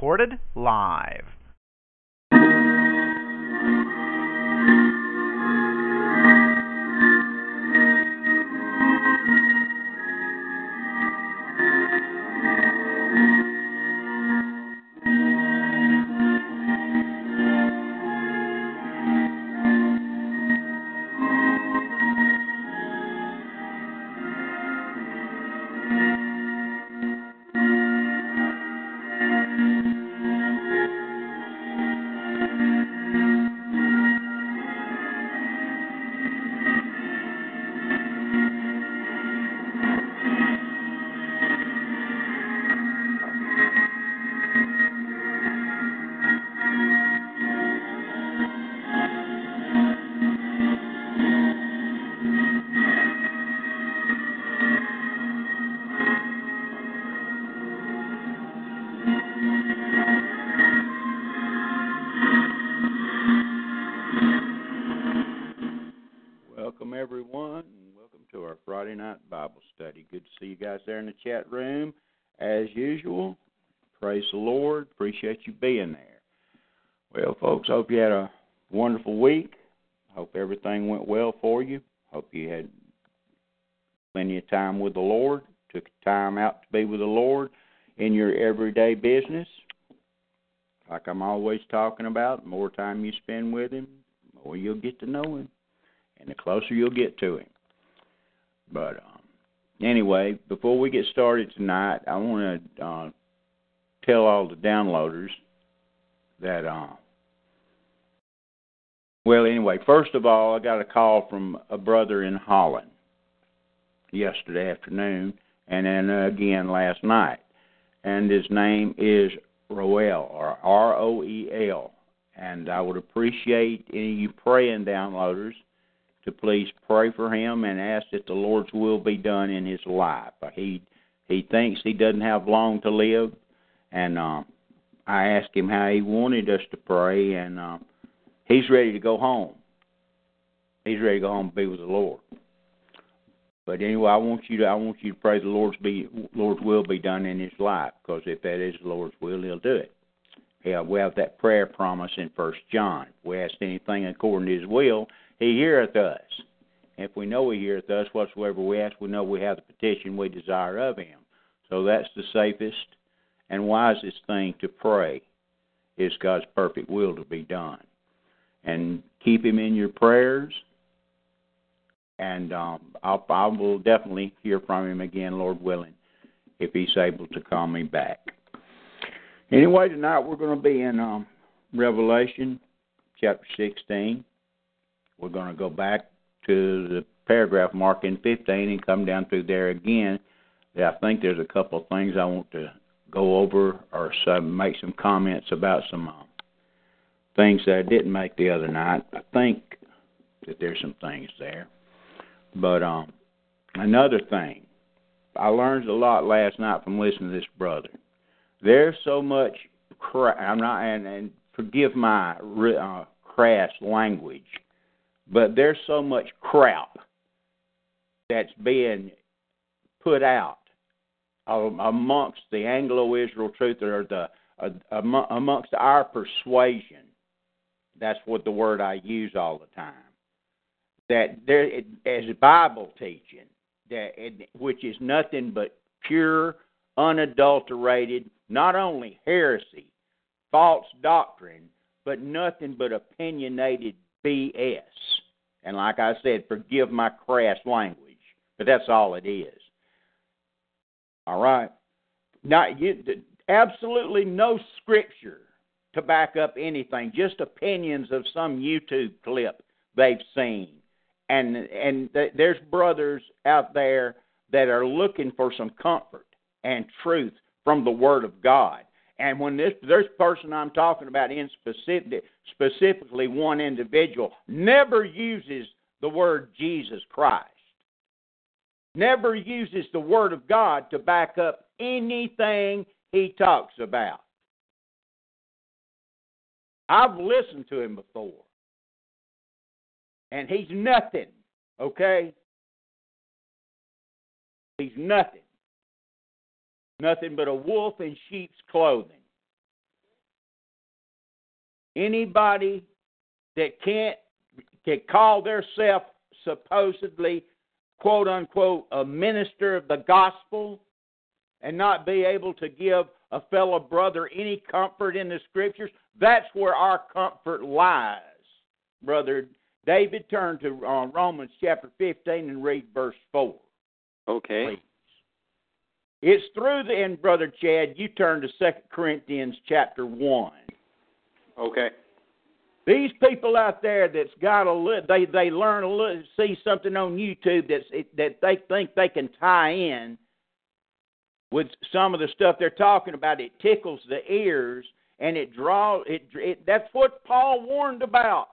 recorded live. There in the chat room, as usual. Praise the Lord. Appreciate you being there. Well, folks, I hope you had a wonderful week. I hope everything went well for you. Hope you had plenty of time with the Lord, took time out to be with the Lord in your everyday business. Like I'm always talking about, the more time you spend with Him, the more you'll get to know Him, and the closer you'll get to Him. But, anyway, before we get started tonight, I want to tell all the downloaders that, first of all, I got a call from a brother in Holland yesterday afternoon, and then again last night, and his name is Roel, or R-O-E-L, and I would appreciate any of you praying downloaders to please pray for him and ask that the Lord's will be done in his life. He thinks he doesn't have long to live, and I asked him how he wanted us to pray, and he's ready to go home. He's ready to go home and be with the Lord. But anyway, I want you to pray the Lord's will be done in his life, because if that is the Lord's will, he'll do it. Yeah, we have that prayer promise in 1 John. If we ask anything according to his will, He heareth us. If we know He heareth us, whatsoever we ask, we know we have the petition we desire of Him. So that's the safest and wisest thing to pray, is God's perfect will to be done. And keep Him in your prayers, and I will definitely hear from Him again, Lord willing, if He's able to call me back. Anyway, tonight we're going to be in Revelation chapter 16. We're going to go back to the paragraph marked in 15 and come down through there again. I think there's a couple of things I want to go over, or make some comments about some things that I didn't make the other night. I think that there's some things there. But another thing, I learned a lot last night from listening to this brother. There's so much crap, and forgive my crass language, but there's so much crap that's being put out amongst the Anglo-Israel truth, or amongst our persuasion. That's what the word I use all the time. That there is Bible teaching, which is nothing but pure, unadulterated, not only heresy, false doctrine, but nothing but opinionated BS. And like I said, forgive my crass language, but that's all it is. All right? Absolutely no scripture to back up anything, just opinions of some YouTube clip they've seen. And there's brothers out there that are looking for some comfort and truth from the Word of God. And when this person I'm talking about in specifically one individual, never uses the word Jesus Christ, never uses the Word of God to back up anything he talks about. I've listened to him before, and he's nothing, okay? He's nothing. Nothing but a wolf in sheep's clothing. anybody that can call themselves supposedly, quote unquote, a minister of the gospel and not be able to give a fellow brother any comfort in the Scriptures, that's where our comfort lies. Brother David, turn to Romans chapter 15 and read verse 4. Okay. Please. It's through the, and Brother Chad, you turn to 2 Corinthians chapter 1. Okay. These people out there that's got a little, they learn a little, see something on YouTube that they think they can tie in with some of the stuff they're talking about. It tickles the ears and it draws. That's what Paul warned about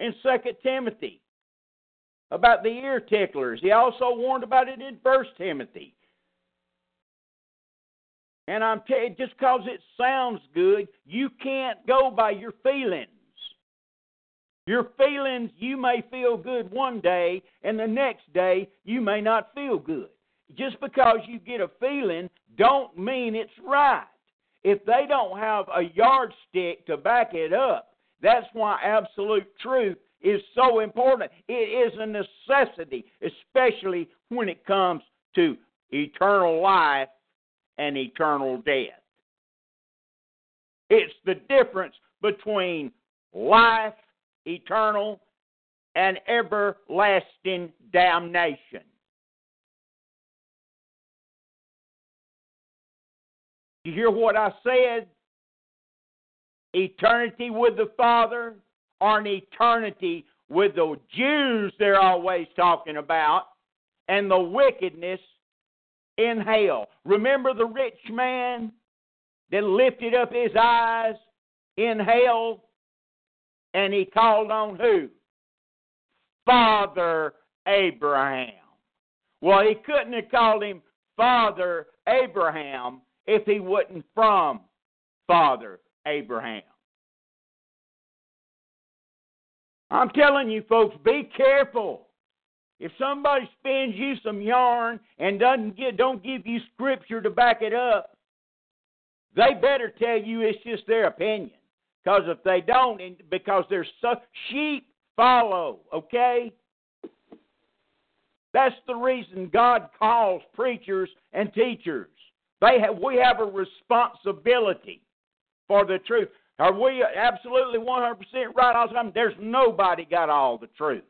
in 2 Timothy, about the ear ticklers. He also warned about it in 1 Timothy. And I'm telling you, just because it sounds good, you can't go by your feelings. Your feelings, you may feel good one day, and the next day, you may not feel good. Just because you get a feeling, don't mean it's right. If they don't have a yardstick to back it up, that's why absolute truth is so important. It is a necessity, especially when it comes to eternal life and eternal death. It's the difference between life, eternal, and everlasting damnation. You hear what I said? Eternity with the Father, or an eternity with the Jews they're always talking about, and the wickedness in hell. Remember the rich man that lifted up his eyes in hell and he called on who? Father Abraham. Well, he couldn't have called him Father Abraham if he wasn't from Father Abraham. I'm telling you, folks, be careful. If somebody spins you some yarn and don't give you Scripture to back it up, they better tell you it's just their opinion. Because if they don't, because they're sheep follow, okay? That's the reason God calls preachers and teachers. We have a responsibility for the truth. Are we absolutely 100% right all the time? There's nobody got all the truth.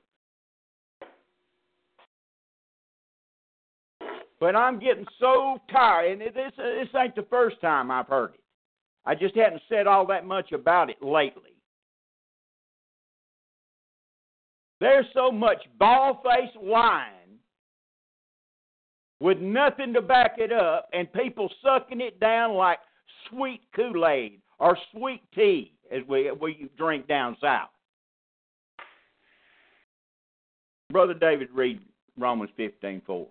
But I'm getting so tired, and this ain't the first time I've heard it. I just hadn't said all that much about it lately. There's so much bald-faced lying with nothing to back it up, and people sucking it down like sweet Kool-Aid or sweet tea, as we drink down south. Brother David, read Romans 15:4.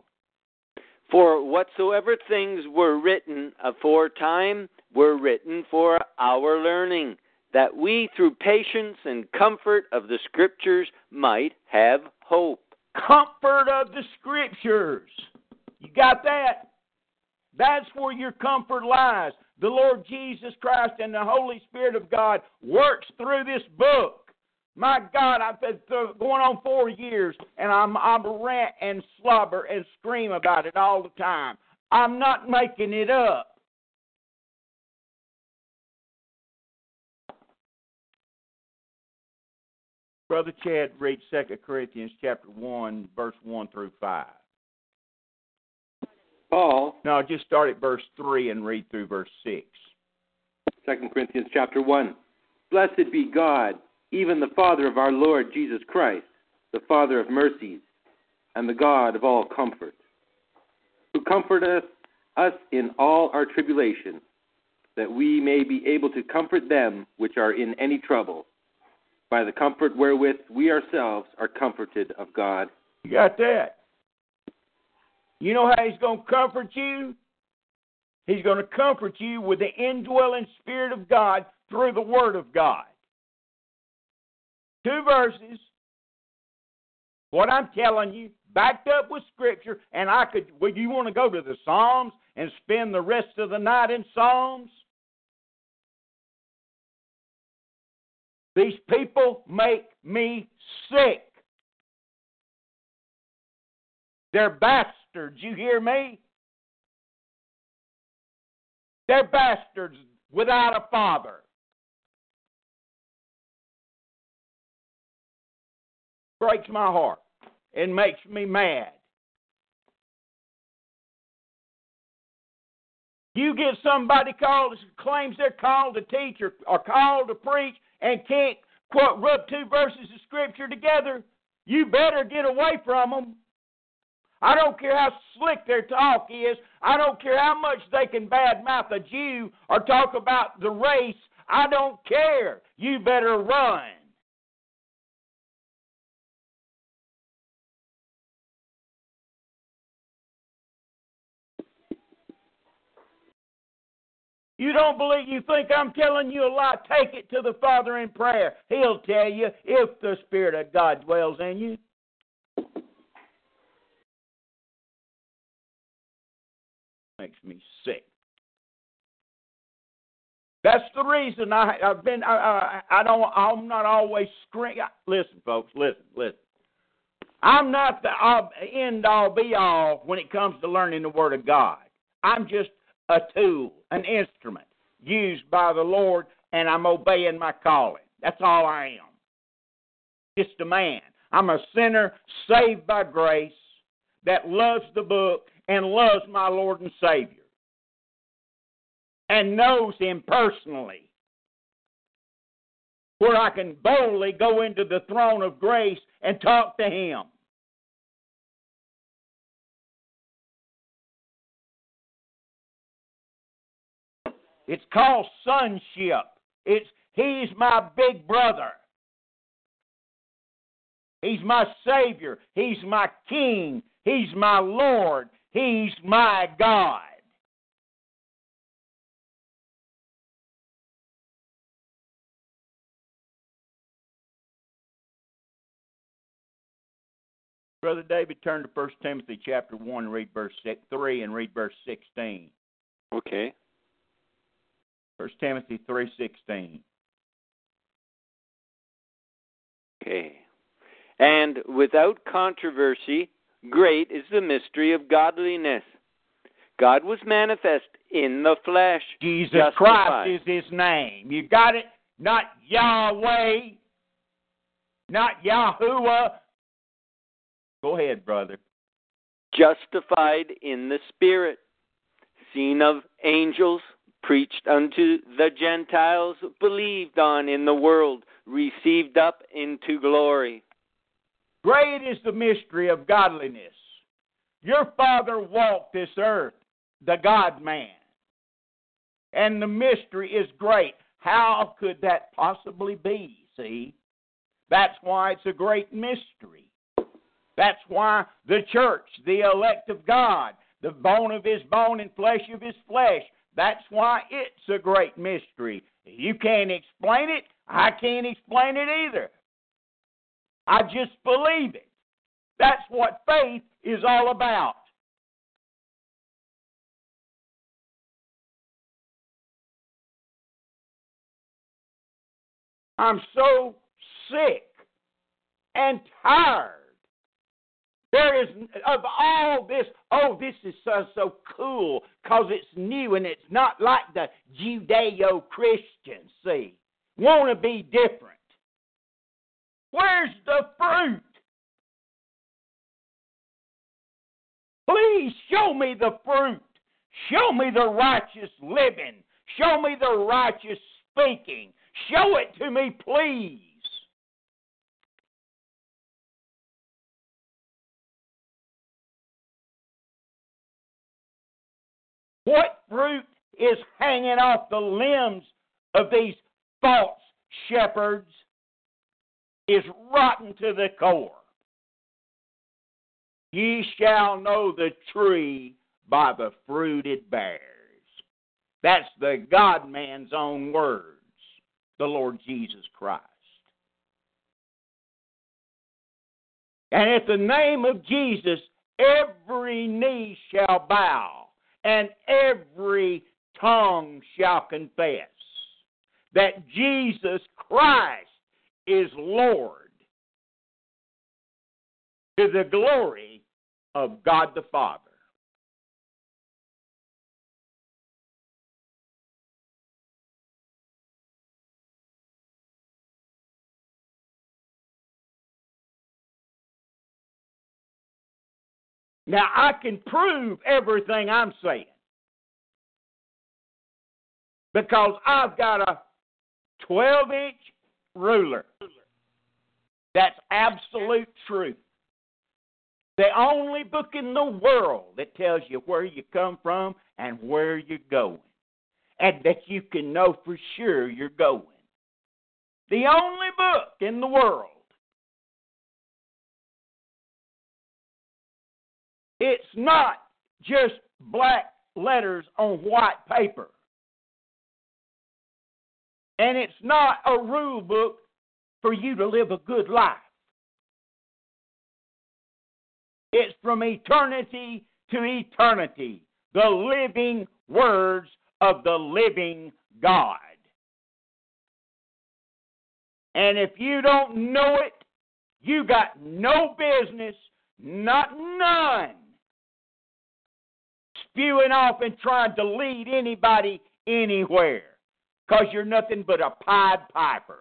For whatsoever things were written aforetime were written for our learning, that we through patience and comfort of the Scriptures might have hope. Comfort of the Scriptures. You got that? That's where your comfort lies. The Lord Jesus Christ and the Holy Spirit of God works through this book. My God, I've been going on 4 years, and I'm rant and slobber and scream about it all the time. I'm not making it up. Brother Chad, read 2 Corinthians chapter 1, verse 1 through 5. Paul. No, just start at verse 3 and read through verse 6. 2 Corinthians chapter 1. Blessed be God, even the Father of our Lord Jesus Christ, the Father of mercies, and the God of all comfort, who comforteth us in all our tribulation, that we may be able to comfort them which are in any trouble, by the comfort wherewith we ourselves are comforted of God. You got that? You know how he's going to comfort you? He's going to comfort you with the indwelling Spirit of God through the Word of God. 2 verses, what I'm telling you, backed up with Scripture, and you want to go to the Psalms and spend the rest of the night in Psalms? These people make me sick. They're bastards, you hear me? They're bastards without a father. Breaks my heart and makes me mad. You get somebody called, claims they're called to teach or called to preach and can't, quote, rub two verses of Scripture together, you better get away from them. I don't care how slick their talk is. I don't care how much they can badmouth a Jew or talk about the race. I don't care. You better run. You don't believe, you think I'm telling you a lie, take it to the Father in prayer. He'll tell you if the Spirit of God dwells in you. Makes me sick. That's the reason I'm not always screaming. Listen, folks, listen. I'm not the end-all, be-all when it comes to learning the Word of God. I'm just a tool, an instrument used by the Lord, and I'm obeying my calling. That's all I am. Just a man. I'm a sinner saved by grace that loves the book and loves my Lord and Savior and knows Him personally, where I can boldly go into the throne of grace and talk to Him. It's called sonship. He's my big brother. He's my Savior. He's my King. He's my Lord. He's my God. Brother David, turn to 1 Timothy chapter 1, read verse 3 and read verse 16. Okay. 1 Timothy 3:16. Okay. And without controversy, great is the mystery of godliness. God was manifest in the flesh. Jesus justified. Christ is His name. You got it? Not Yahweh. Not Yahuwah. Go ahead, brother. Justified in the Spirit. Seen of angels. Preached unto the Gentiles, believed on in the world, received up into glory. Great is the mystery of godliness. Your Father walked this earth, the God-man. And the mystery is great. How could that possibly be, see? That's why it's a great mystery. That's why the church, the elect of God, the bone of His bone and flesh of His flesh, that's why it's a great mystery. You can't explain it. I can't explain it either. I just believe it. That's what faith is all about. I'm so sick and tired. There is, of all this, oh, this is so cool because it's new and it's not like the Judeo-Christian, see. Want to be different. Where's the fruit? Please show me the fruit. Show me the righteous living. Show me the righteous speaking. Show it to me, please. What fruit is hanging off the limbs of these false shepherds is rotten to the core. Ye shall know the tree by the fruit it bears. That's the God-man's own words, the Lord Jesus Christ. And at the name of Jesus, every knee shall bow. And every tongue shall confess that Jesus Christ is Lord, to the glory of God the Father. Now, I can prove everything I'm saying because I've got a 12-inch ruler. That's absolute truth. The only book in the world that tells you where you come from and where you're going, and that you can know for sure you're going. The only book in the world. It's not just black letters on white paper. And it's not a rule book for you to live a good life. It's from eternity to eternity, the living words of the living God. And if you don't know it, you got no business, not none, spewing off and trying to lead anybody anywhere, because you're nothing but a Pied Piper.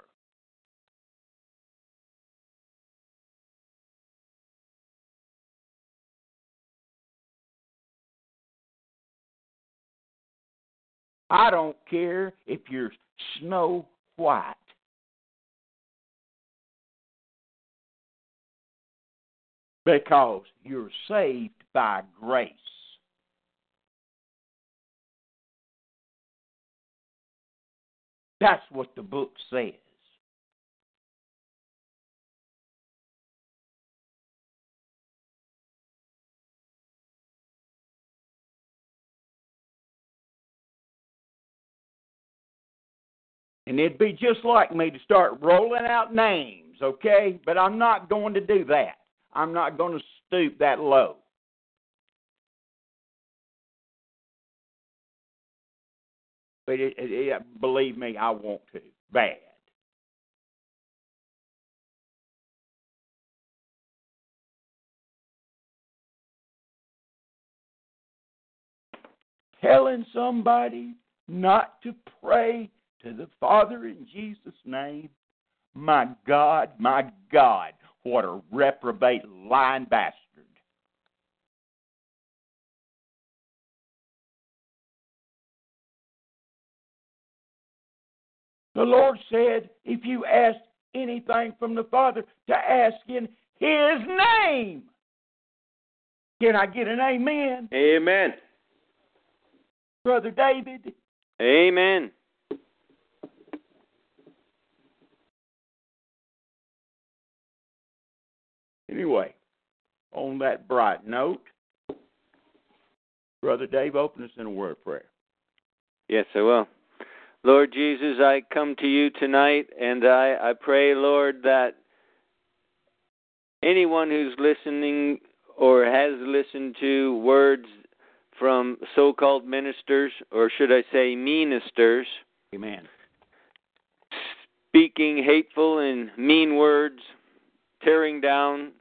I don't care if you're snow white. Because you're saved by grace. That's what the book says. And it'd be just like me to start rolling out names, okay? But I'm not going to do that. I'm not going to stoop that low. But believe me, I want to. Bad. Telling somebody not to pray to the Father in Jesus' name. My God, my God. What a reprobate, lying bastard. The Lord said, if you ask anything from the Father, to ask in His name. Can I get an amen? Amen. Brother David. Amen. Anyway, on that bright note, Brother Dave, open us in a word of prayer. Yes, I will. Lord Jesus, I come to you tonight, and I pray, Lord, that anyone who's listening or has listened to words from so-called ministers, or should I say meanesters, amen, speaking hateful and mean words, tearing down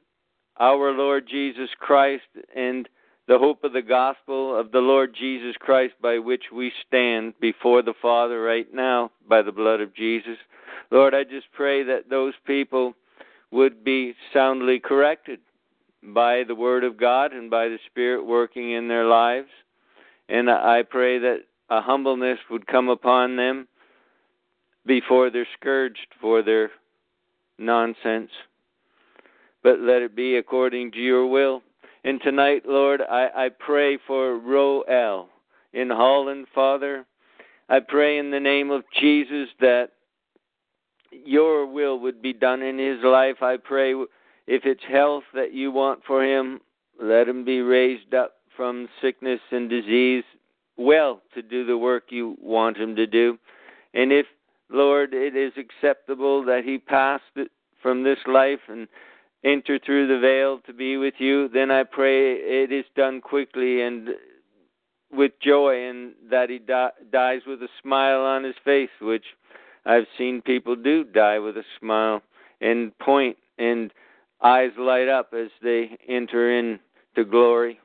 our Lord Jesus Christ and the hope of the gospel of the Lord Jesus Christ, by which we stand before the Father right now by the blood of Jesus. Lord, I just pray that those people would be soundly corrected by the Word of God and by the Spirit working in their lives. And I pray that a humbleness would come upon them before they're scourged for their nonsense. But let it be according to your will. And tonight, Lord, I pray for Roel in Holland, Father. I pray in the name of Jesus that your will would be done in his life. I pray if it's health that you want for him, let him be raised up from sickness and disease well to do the work you want him to do. And if, Lord, it is acceptable that he pass from this life and enter through the veil to be with you, then I pray it is done quickly and with joy, and that he dies with a smile on his face, which I've seen people do, die with a smile and point, and eyes light up as they enter into glory.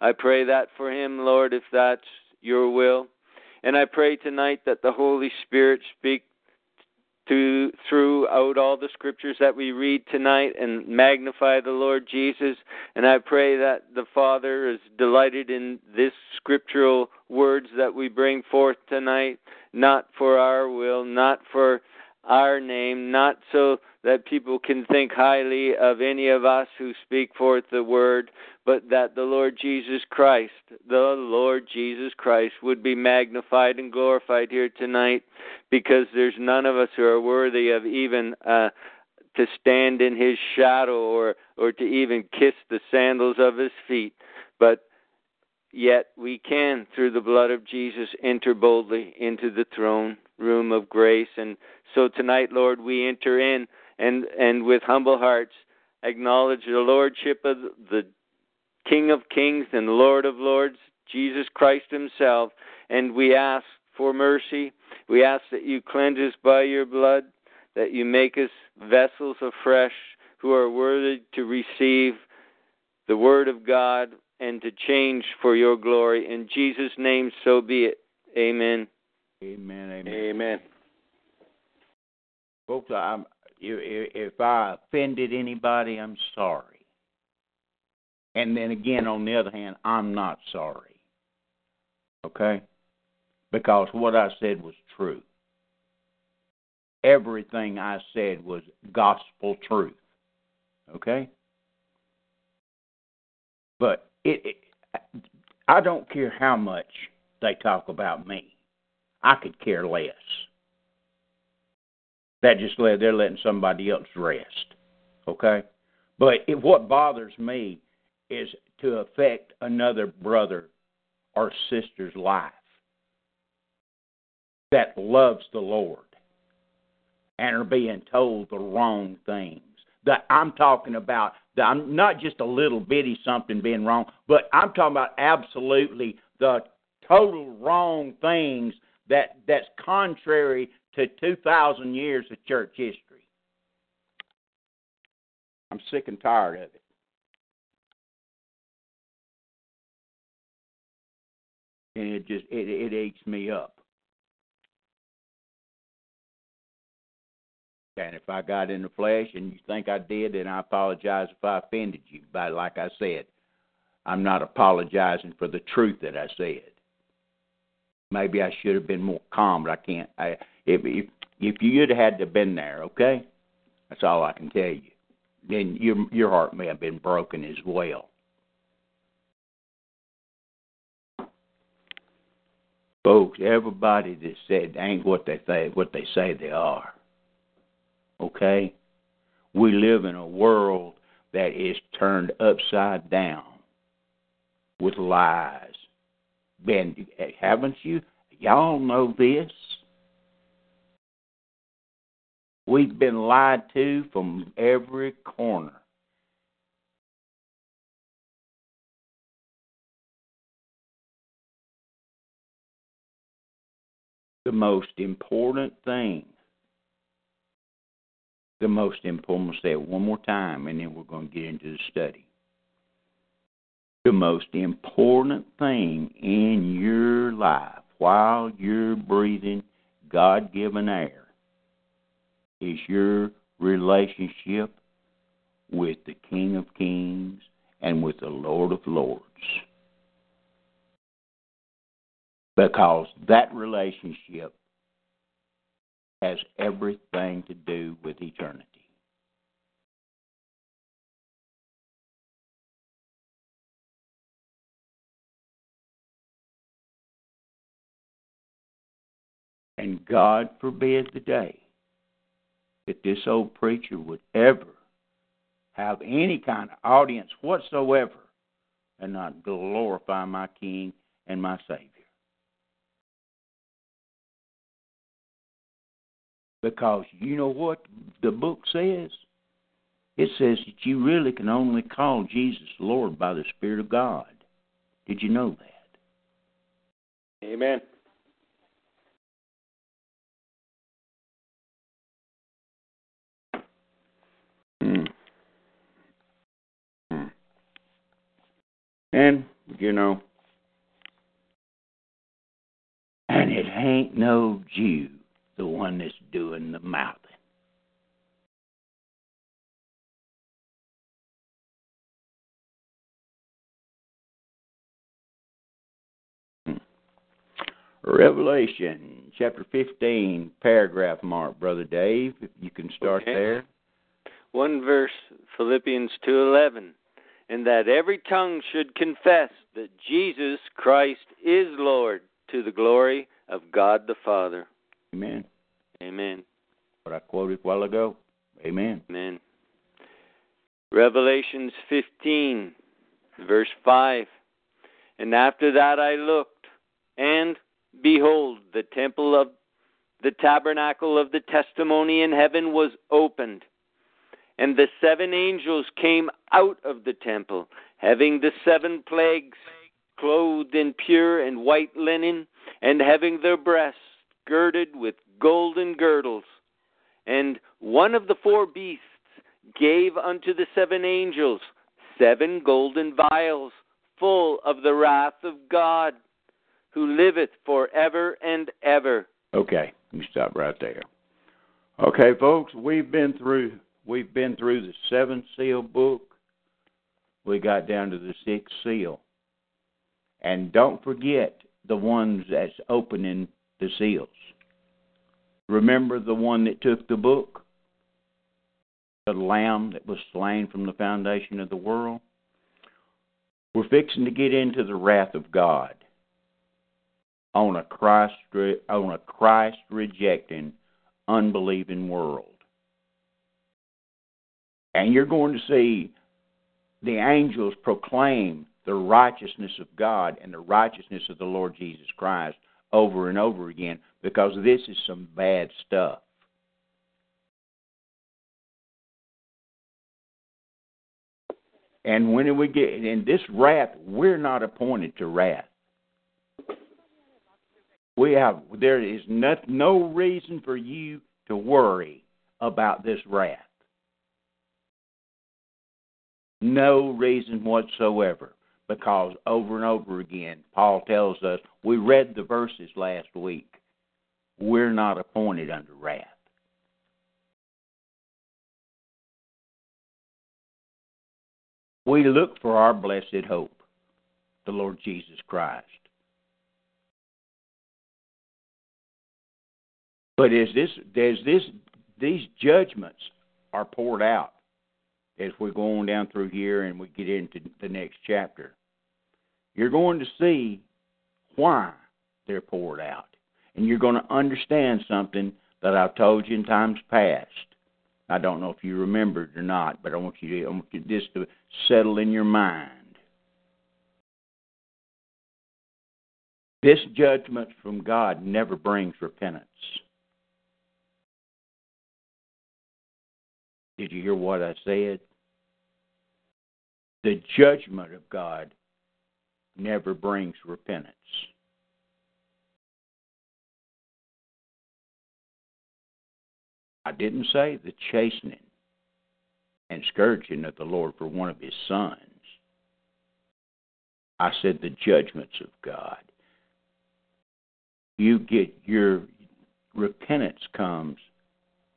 I pray that for him, Lord, if that's your will. And I pray tonight that the Holy Spirit speak throughout all the scriptures that we read tonight and magnify the Lord Jesus. And I pray that the Father is delighted in this scriptural words that we bring forth tonight, not for our will, not for our name, not so that people can think highly of any of us who speak forth the word, but that the Lord Jesus Christ would be magnified and glorified here tonight, because there's none of us who are worthy of even to stand in his shadow or to even kiss the sandals of his feet. But yet we can, through the blood of Jesus, enter boldly into the throne room of grace. And so tonight, Lord, we enter in and with humble hearts acknowledge the lordship of the King of Kings and Lord of Lords, Jesus Christ himself. And we ask for mercy. We ask that you cleanse us by your blood, that you make us vessels afresh who are worthy to receive the word of God and to change for your glory. In Jesus' name, so be it. Amen. Amen. Amen. Amen. Folks, if I offended anybody, I'm sorry. And then again, on the other hand, I'm not sorry. Okay? Because what I said was true. Everything I said was gospel truth. Okay? But I don't care how much they talk about me. I could care less. They're letting somebody else rest, okay? But what bothers me is to affect another brother or sister's life that loves the Lord and are being told the wrong things. That I'm talking about, I'm not just a little bitty something being wrong, but I'm talking about absolutely the total wrong things that's contrary to 2,000 years of church history. I'm sick and tired of it. And it just, it eats me up. And if I got in the flesh and you think I did, then I apologize if I offended you. But like I said, I'm not apologizing for the truth that I said. Maybe I should have been more calm, but I can't. If you'd had to been there, okay, that's all I can tell you. Then your heart may have been broken as well. Folks, everybody that said ain't what they say they are. Okay, we live in a world that is turned upside down with lies. Ben, haven't you? Y'all know this. We've been lied to from every corner. The most important thing, I'm going to say it one more time, and then we're going to get into the study. The most important thing in your life while you're breathing God-given air is your relationship with the King of Kings and with the Lord of Lords. Because that relationship has everything to do with eternity. And God forbid the day that this old preacher would ever have any kind of audience whatsoever and not glorify my King and my Savior. Because you know what the book says? It says that you really can only call Jesus Lord by the Spirit of God. Did you know that? Amen. And, you know, and it ain't no Jew, the one that's doing the mouthing. Revelation, chapter 15, paragraph mark, Brother Dave, if you can start there. One verse, Philippians 2:11, and that every tongue should confess that Jesus Christ is Lord, to the glory of God the Father. Amen. Amen. What I quoted a while ago. Amen. Amen. Revelations 15, verse 5, and after that I looked, and behold, the temple of the tabernacle of the testimony in heaven was opened, and the seven angels came out of the temple, having the seven plagues, clothed in pure and white linen, and having their breasts girded with golden girdles. And one of the four beasts gave unto the seven angels 7 golden vials, full of the wrath of God, who liveth forever and ever. Okay, let me stop right there. Okay, folks, we've been through the 7th seal book. We got down to the 6th seal. And don't forget the ones that's opening the seals. Remember the one that took the book? The Lamb that was slain from the foundation of the world? We're fixing to get into the wrath of God on a Christ-rejecting, unbelieving world. And you're going to see the angels proclaim the righteousness of God and the righteousness of the Lord Jesus Christ over and over again, because this is some bad stuff. And when we get in this wrath, we're not appointed to wrath. There is no reason for you to worry about this wrath. No reason whatsoever, because over and over again, Paul tells us, we read the verses last week, we're not appointed under wrath. We look for our blessed hope, the Lord Jesus Christ. But these judgments are poured out as we're going down through here and we get into the next chapter, you're going to see why they're poured out. And you're going to understand something that I've told you in times past. I don't know if you remembered or not, but I want this to settle in your mind. This judgment from God never brings repentance. Did you hear what I said? The judgment of God never brings repentance. I didn't say the chastening and scourging of the Lord for one of his sons. I said the judgments of God. You get your repentance comes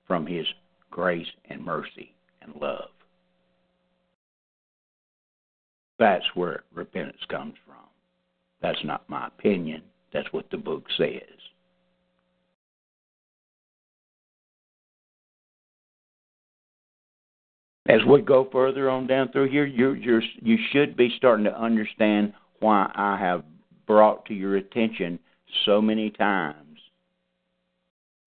from his grace and mercy and love. That's where repentance comes from. That's not my opinion. That's what the book says. As we go further on down through here, you should be starting to understand why I have brought to your attention so many times,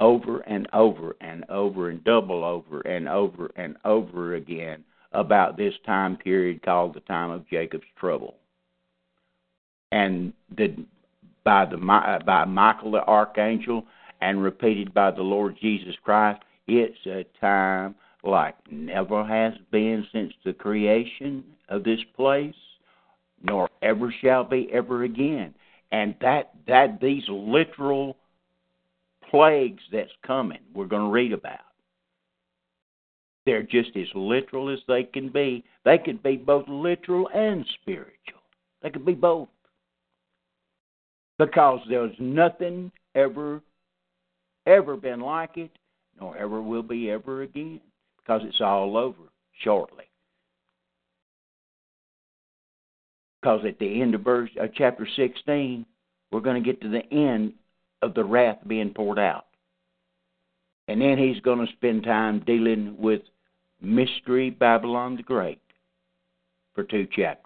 over and over and over and double over and over and over again, about this time period called the time of Jacob's trouble. And by Michael the Archangel and repeated by the Lord Jesus Christ, it's a time like never has been since the creation of this place, nor ever shall be ever again. And that these literal plagues that's coming, we're going to read about. They're just as literal as they can be. They can be both literal and spiritual. They could be both. Because there's nothing ever been like it, nor ever will be ever again, because it's all over shortly. Because at the end of verse, chapter 16, we're going to get to the end of the wrath being poured out. And then he's going to spend time dealing with Mystery Babylon the Great for 2 chapters.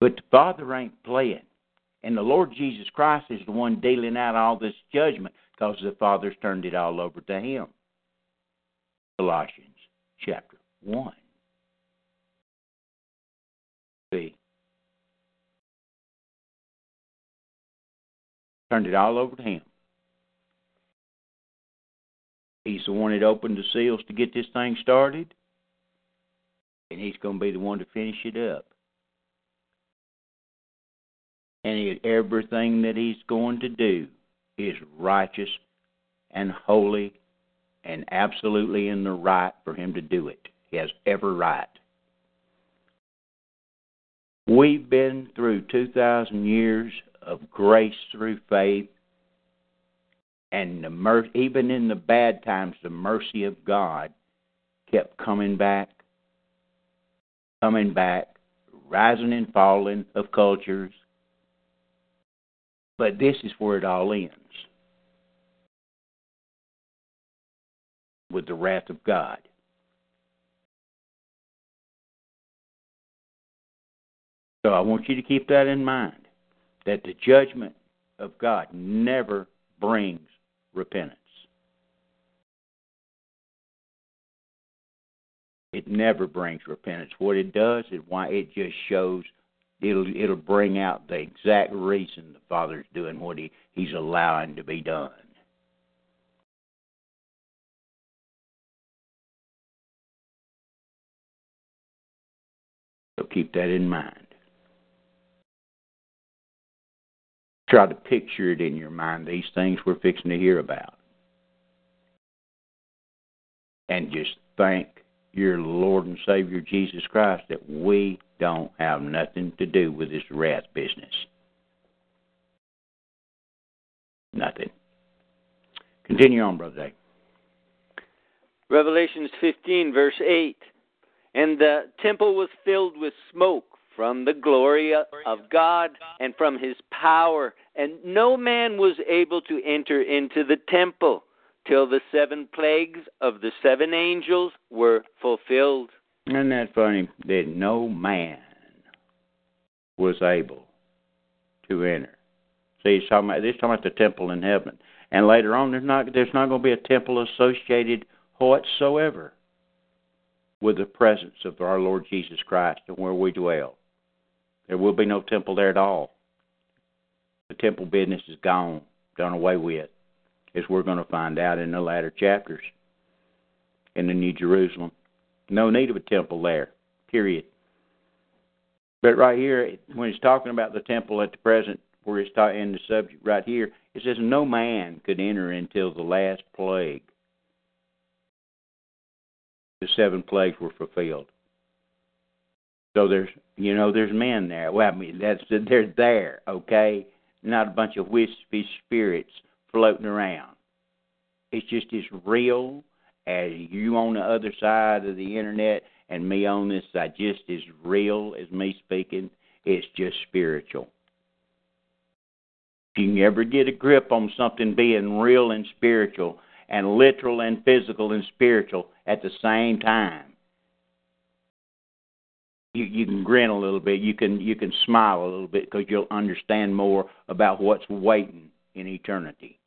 But the Father ain't playing. And the Lord Jesus Christ is the one dealing out all this judgment because the Father's turned it all over to him. Colossians chapter 1. See? Turned it all over to him. He's the one that opened the seals to get this thing started. And he's going to be the one to finish it up. And everything that he's going to do is righteous and holy and absolutely in the right for him to do it. He has every right. We've been through 2,000 years of grace through faith, and even in the bad times, the mercy of God kept coming back, rising and falling of cultures. But this is where it all ends, with the wrath of God. So I want you to keep that in mind, that the judgment of God never brings repentance. It never brings repentance. What it does is it just shows. It'll bring out the exact reason the Father's doing what he's allowing to be done. So keep that in mind. Try to picture it in your mind, these things we're fixing to hear about. And just thank your Lord and Savior Jesus Christ that we don't have nothing to do with this wrath business. Nothing. Continue on, Brother Dave. Revelation 15, verse 8. And the temple was filled with smoke from the glory of God and from his power, and no man was able to enter into the temple till the 7 plagues of the 7 angels were fulfilled. Isn't that funny? That no man was able to enter. See, he's talking about the temple in heaven. And later on, there's not going to be a temple associated whatsoever with the presence of our Lord Jesus Christ and where we dwell. There will be no temple there at all. The temple business is gone, done away with, as we're going to find out in the latter chapters in the New Jerusalem. No need of a temple there, period. But right here, when he's talking about the temple at the present, where it's in the subject right here, it says no man could enter until the last plague. The 7 plagues were fulfilled. So there's men there. Well, I mean, they're there, okay? Not a bunch of wispy spirits floating around. It's just as real as you on the other side of the internet and me on this side, just as real as me speaking. It's just spiritual. If you can ever get a grip on something being real and spiritual, and literal and physical and spiritual at the same time, you can grin a little bit. You can smile a little bit, because you'll understand more about what's waiting in eternity.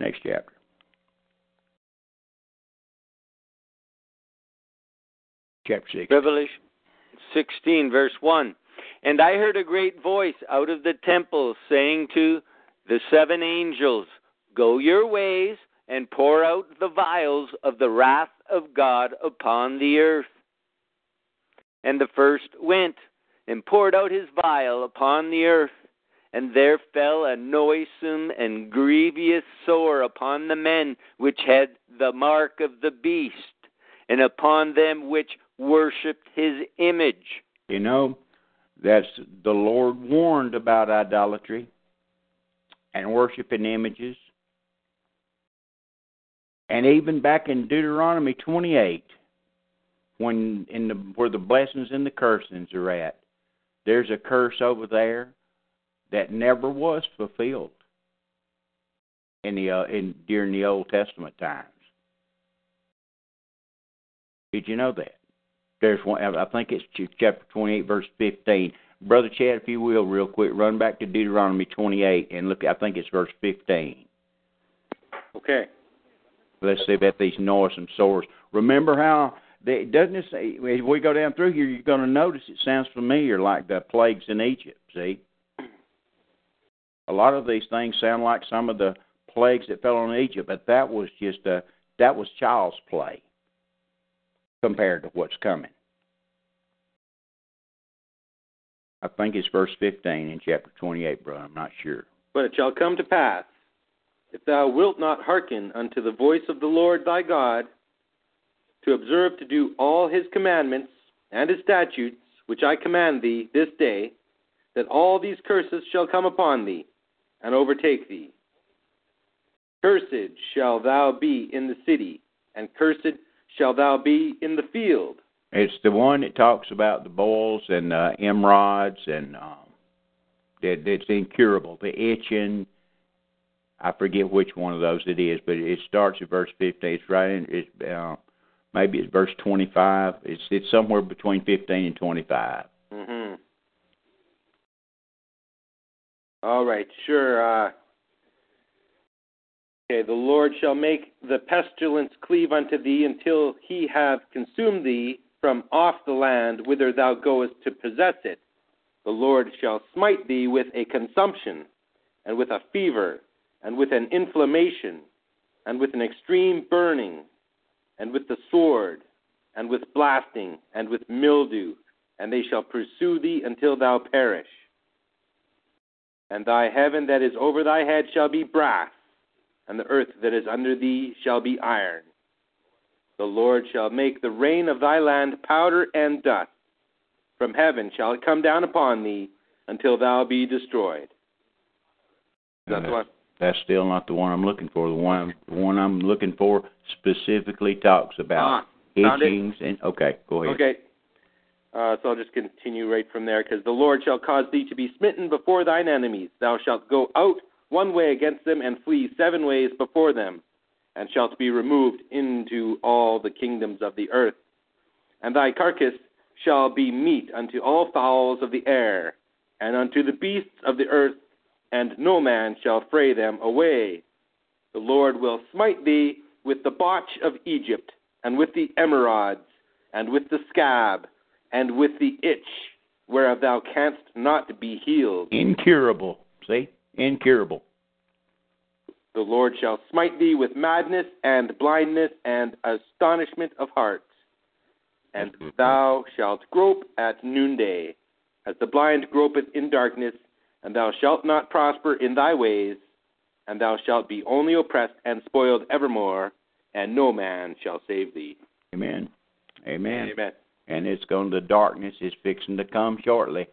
Next chapter. Chapter 6. Revelation 16, verse 1. And I heard a great voice out of the temple saying to the 7 angels, go your ways and pour out the vials of the wrath of God upon the earth. And the first went and poured out his vial upon the earth, And there fell a noisome and grievous sore upon the men which had the mark of the beast, and upon them which worshipped his image. You know, that's the Lord warned about idolatry and worshiping images. And even back in Deuteronomy 28, where the blessings and the cursings are at, there's a curse over there that never was fulfilled during the Old Testament times. Did you know that? There's one. I think it's chapter 28, verse 15. Brother Chad, if you will, real quick, run back to Deuteronomy 28 and look. I think it's verse 15. Okay. Let's see about these noisome sores. Remember how doesn't it say? If we go down through here, you're going to notice it sounds familiar, like the plagues in Egypt. See, a lot of these things sound like some of the plagues that fell on Egypt, but that was just that was child's play compared to what's coming. I think it's verse 15 in chapter 28, brother. I'm not sure. But it shall come to pass, if thou wilt not hearken unto the voice of the Lord thy God, to observe to do all his commandments and his statutes, which I command thee this day, that all these curses shall come upon thee and overtake thee. Cursed shall thou be in the city, and cursed shall thou be in the field. It's the one that talks about the boils and emrods and that's incurable, the itching. I forget which one of those it is, but it starts at verse 15. It's right in, maybe it's verse 25. It's somewhere between 15 and 25. Mm-hmm. All right, sure. The Lord shall make the pestilence cleave unto thee until he have consumed thee from off the land whither thou goest to possess it. The Lord shall smite thee with a consumption, and with a fever, and with an inflammation, and with an extreme burning, and with the sword, and with blasting, and with mildew, and they shall pursue thee until thou perish. And thy heaven that is over thy head shall be brass, and the earth that is under thee shall be iron. The Lord shall make the rain of thy land powder and dust. From heaven shall it come down upon thee until thou be destroyed. That's still not the one I'm looking for. The one I'm looking for specifically talks about itchings. Okay, go ahead. Okay. So I'll just continue right from there. Because the Lord shall cause thee to be smitten before thine enemies. Thou shalt go out one way against them, and flee seven ways before them, and shalt be removed into all the kingdoms of the earth. And thy carcass shall be meat unto all fowls of the air, and unto the beasts of the earth, and no man shall fray them away. The Lord will smite thee with the botch of Egypt, and with the emerods, and with the scab, and with the itch, whereof thou canst not be healed. Incurable, see? Incurable. The Lord shall smite thee with madness and blindness and astonishment of heart, and thou shalt grope at noonday, as the blind gropeth in darkness, and thou shalt not prosper in thy ways, and thou shalt be only oppressed and spoiled evermore, and no man shall save thee. Amen. Amen. Amen. And the darkness is fixing to come shortly.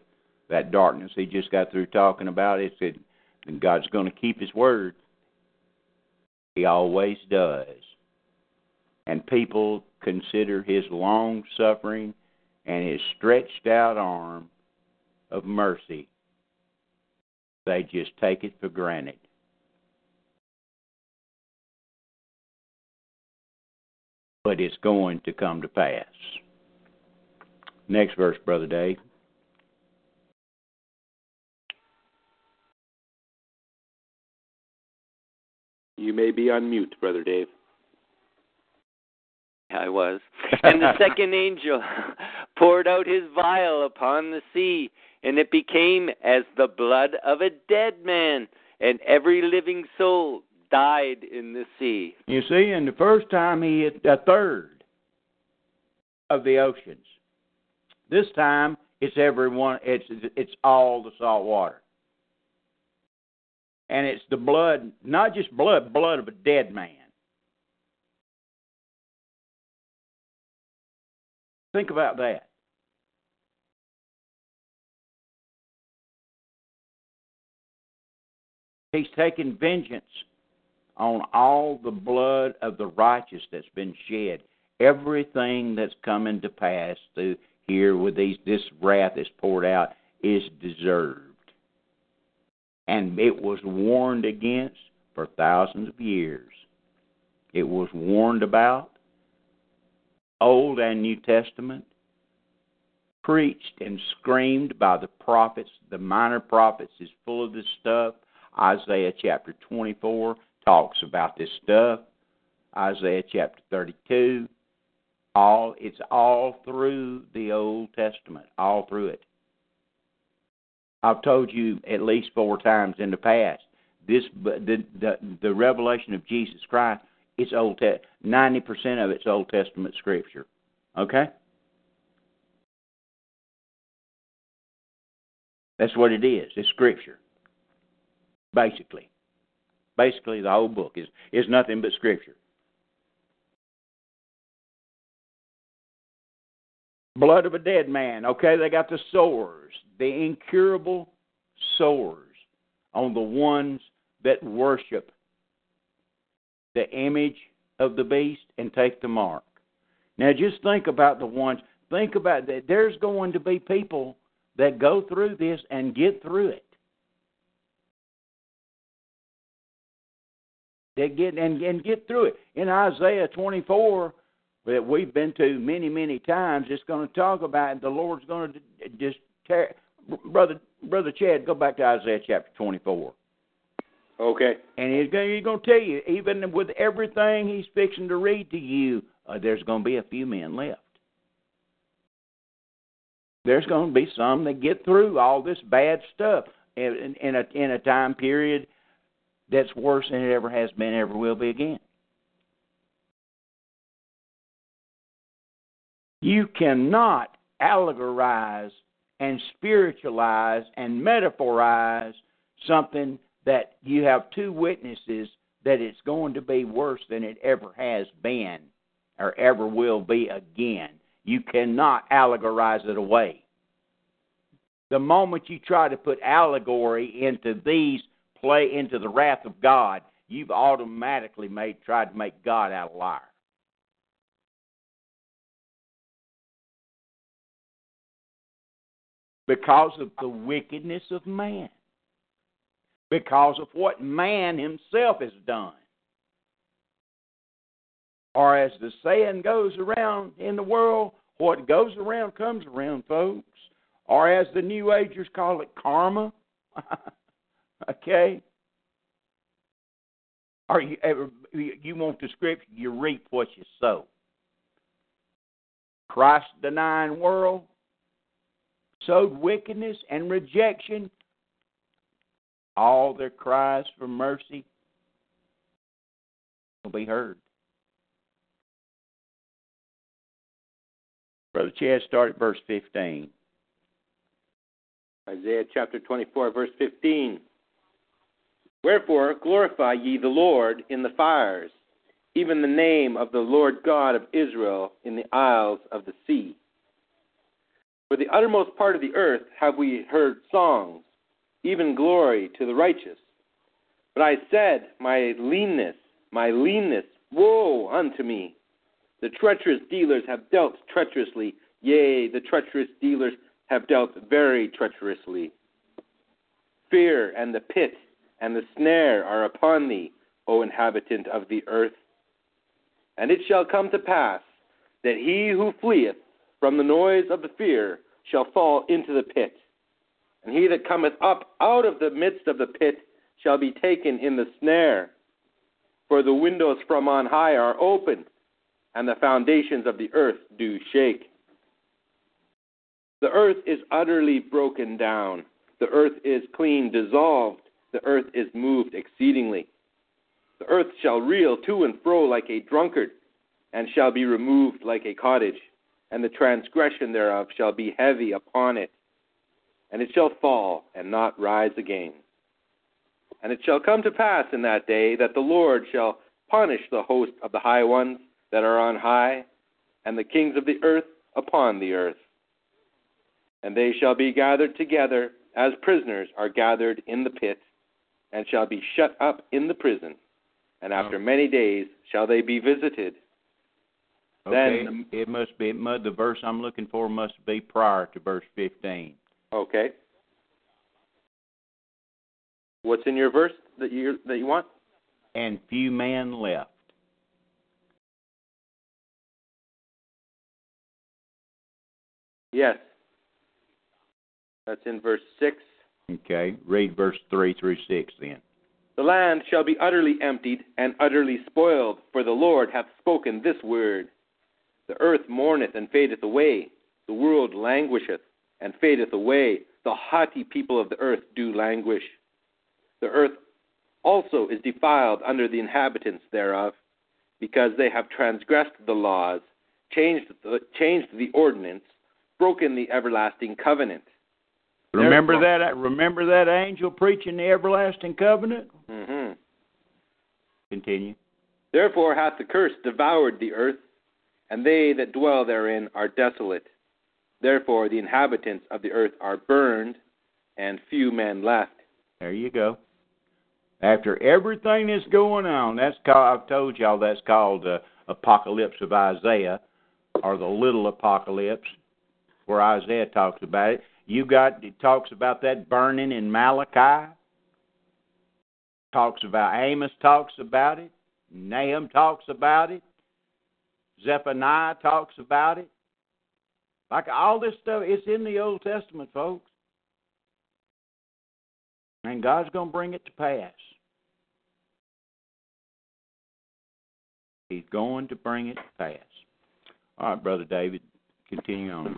That darkness he just got through talking about, it said, and God's going to keep his word. He always does. And people consider his long-suffering and his stretched-out arm of mercy. They just take it for granted. But it's going to come to pass. Next verse, Brother Dave. You may be on mute, Brother Dave. I was. And the second angel poured out his vial upon the sea, and it became as the blood of a dead man, and every living soul died in the sea. You see, and the first time he hit a third of the oceans. This time it's all the salt water. And it's the blood, not just blood, blood of a dead man. Think about that. He's taking vengeance on all the blood of the righteous that's been shed. Everything that's coming to pass through here with this wrath that's poured out is deserved. And it was warned against for thousands of years. It was warned about, Old and New Testament, preached and screamed by the prophets. The minor prophets is full of this stuff. Isaiah chapter 24 talks about this stuff. Isaiah chapter 32. It's all through the Old Testament, all through it. I've told you at least 4 times in the past, the revelation of Jesus Christ, it's 90% of it's Old Testament scripture. Okay? That's what it is. It's scripture. Basically, the whole book is nothing but scripture. Blood of a dead man. Okay, they got the sores, the incurable sores on the ones that worship the image of the beast and take the mark. Now just think about the ones, think about that. There's going to be people that go through this and get through it. They get through it. In Isaiah 24, that we've been to many, many times, it's going to talk about it. The Lord's going to just tear. Brother Chad, go back to Isaiah chapter 24. Okay. And he's going to tell you, even with everything he's fixing to read to you, there's going to be a few men left. There's going to be some that get through all this bad stuff in a time period that's worse than it ever has been, ever will be again. You cannot allegorize and spiritualize and metaphorize something that you have 2 witnesses that it's going to be worse than it ever has been or ever will be again. You cannot allegorize it away. The moment you try to put allegory into these, play into the wrath of God, you've automatically tried to make God out a liar. Because of the wickedness of man. Because of what man himself has done. Or as the saying goes around in the world, what goes around comes around, folks. Or as the New Agers call it, karma. Okay? Or you want the scripture, you reap what you sow. Christ-denying world sowed wickedness and rejection. All their cries for mercy will be heard. Brother Chad, start at verse 15. Isaiah chapter 24, verse 15. Wherefore glorify ye the Lord in the fires, even the name of the Lord God of Israel in the isles of the sea. For the uttermost part of the earth have we heard songs, even glory to the righteous. But I said, my leanness, woe unto me. The treacherous dealers have dealt treacherously, yea, the treacherous dealers have dealt very treacherously. Fear and the pit and the snare are upon thee, O inhabitant of the earth. And it shall come to pass that he who fleeth from the noise of the fear shall fall into the pit. And he that cometh up out of the midst of the pit shall be taken in the snare. For the windows from on high are opened, and the foundations of the earth do shake. The earth is utterly broken down. The earth is clean dissolved. The earth is moved exceedingly. The earth shall reel to and fro like a drunkard, and shall be removed like a cottage, and the transgression thereof shall be heavy upon it. And it shall fall and not rise again. And it shall come to pass in that day that the Lord shall punish the host of the high ones that are on high, and the kings of the earth upon the earth. And they shall be gathered together as prisoners are gathered in the pit, and shall be shut up in the prison. And after many days shall they be visited. Okay, then, the verse I'm looking for must be prior to verse 15. Okay. What's in your verse that you want? And few men left. Yes. That's in verse 6. Okay, read verse 3 through 6 then. The land shall be utterly emptied and utterly spoiled, for the Lord hath spoken this word. The earth mourneth and fadeth away, the world languisheth and fadeth away, the haughty people of the earth do languish. The earth also is defiled under the inhabitants thereof, because they have transgressed the laws, changed the ordinance, broken the everlasting covenant. Remember that angel preaching the everlasting covenant? Mm-hmm. Continue. Therefore hath the curse devoured the earth, and they that dwell therein are desolate. Therefore the inhabitants of the earth are burned, and few men left. There you go. After everything that's going on, that's called, I've told y'all, that's called the apocalypse of Isaiah, or the little apocalypse, where Isaiah talks about it. It talks about that burning in Malachi. Amos talks about it. Nahum talks about it. Zephaniah talks about it. Like all this stuff, it's in the Old Testament, folks. And God's going to bring it to pass. He's going to bring it to pass. All right, Brother David, continue on.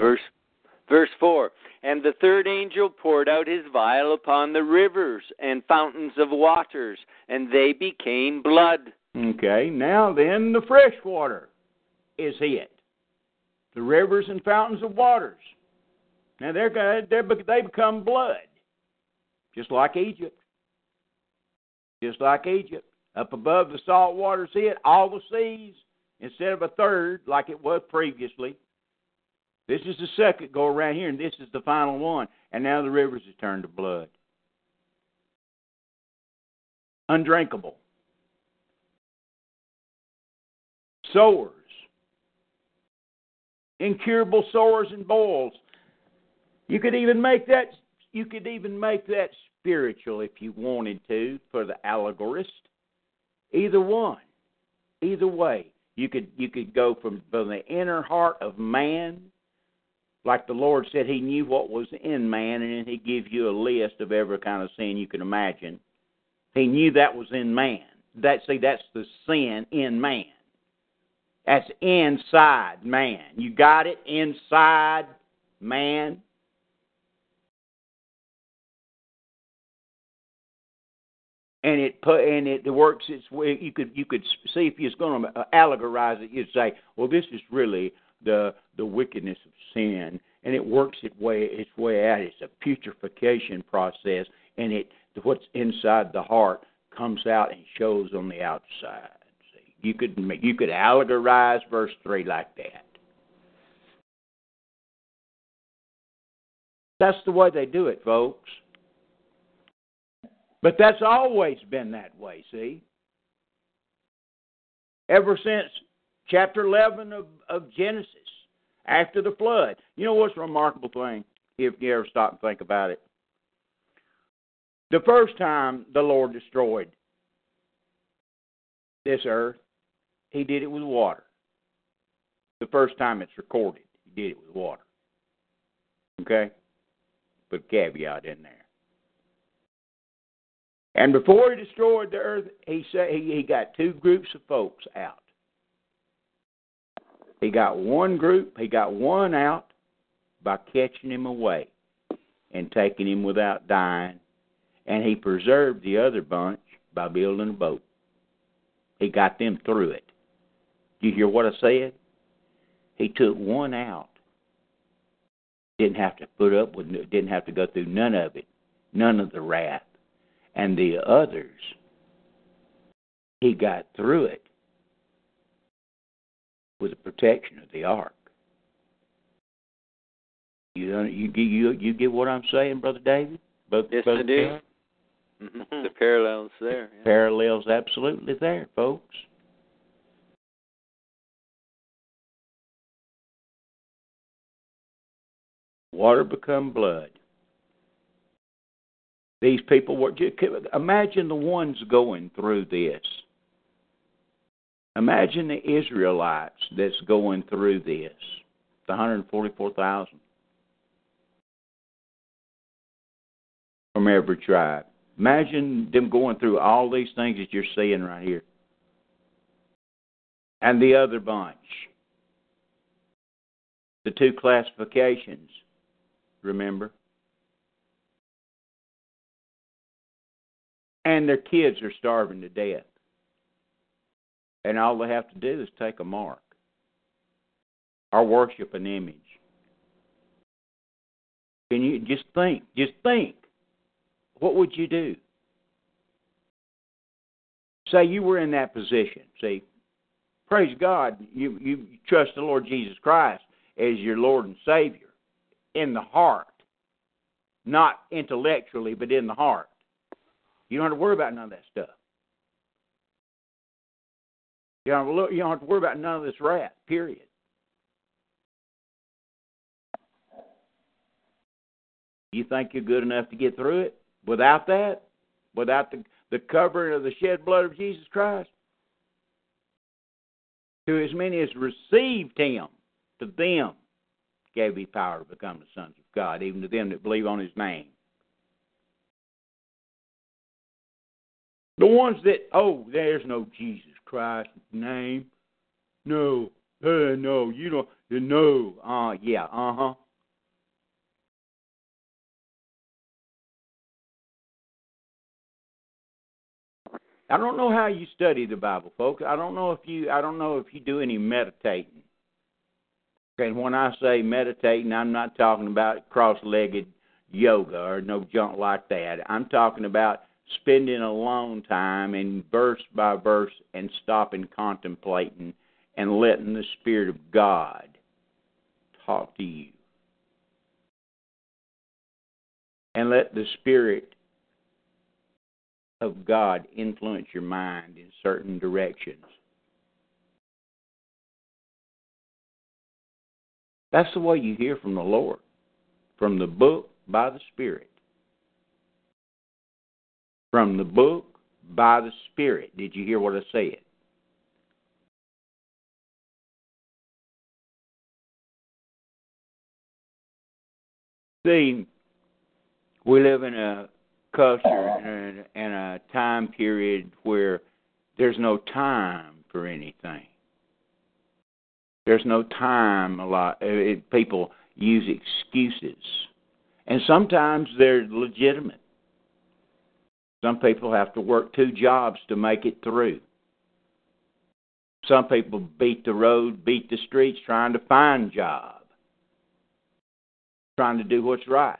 Verse 4, and the third angel poured out his vial upon the rivers and fountains of waters, and they became blood. Okay, now then the fresh water is hit. The rivers and fountains of waters. Now they become blood, just like Egypt. Up above the salt water's hit, all the seas, instead of a third like it was previously. This is the second go around here, and this is the final one. And now the rivers is turned to blood. Undrinkable. Sores. Incurable sores and boils. You could even make that spiritual if you wanted to, for the allegorist. Either one. Either way. You could go from the inner heart of man. Like the Lord said, he knew what was in man, and then he gave you a list of every kind of sin you can imagine. He knew that was in man. That's the sin in man. That's inside man. You got it? Inside man. And it works its way. You could see, if you're going to allegorize it, you'd say, well, this is really the wickedness of sin, and it works its way out. It's a putrefaction process, and what's inside the heart comes out and shows on the outside. See? You could allegorize verse 3 like that. That's the way they do it, folks. But that's always been that way, see? Ever since chapter 11 of Genesis, after the flood. You know what's a remarkable thing, if you ever stop and think about it? The first time the Lord destroyed this earth, he did it with water. The first time it's recorded, he did it with water. Okay? Put a caveat in there. And before he destroyed the earth, he said he got two groups of folks out. He got one group, he got one out by catching him away and taking him without dying, and he preserved the other bunch by building a boat. He got them through it. Do you hear what I said? He took one out. Didn't have to go through none of it, none of the wrath. and the others, he got through it with the protection of the ark. You get what I'm saying, Brother David? Yes, I do. The parallel's there. Yeah. Parallel's absolutely there, folks. Water become blood. These people were. Imagine the ones going through this. Imagine the Israelites that's going through this. The 144,000 from every tribe. Imagine them going through all these things that you're seeing right here. And the other bunch. The two classifications, remember? And their kids are starving to death. And all they have to do is take a mark or worship an image. Can you just think? Just think. What would you do? Say you were in that position. See, praise God, you trust the Lord Jesus Christ as your Lord and Savior in the heart. Not intellectually, but in the heart. You don't have to worry about none of that stuff. You don't have to worry about none of this wrath, period. You think you're good enough to get through it? Without that, without the covering of the shed blood of Jesus Christ, to as many as received him, to them gave he power to become the sons of God, even to them that believe on his name. The ones that, there's no Jesus Christ name. I don't know how you study the Bible, folks. I don't know if you do any meditating. Okay, and when I say meditating, I'm not talking about cross-legged yoga or no junk like that. I'm talking about spending alone time and verse by verse and stopping contemplating and letting the Spirit of God talk to you. And let the Spirit of God influence your mind in certain directions. That's the way you hear from the Lord, from the book by the Spirit. From the book by the Spirit. Did you hear what I said? See, we live in a culture and a time period where there's no time for anything. There's no time. A lot people use excuses, and sometimes they're legitimate. Some people have to work two jobs to make it through. Some people beat the road, beat the streets, trying to find a job, trying to do what's right.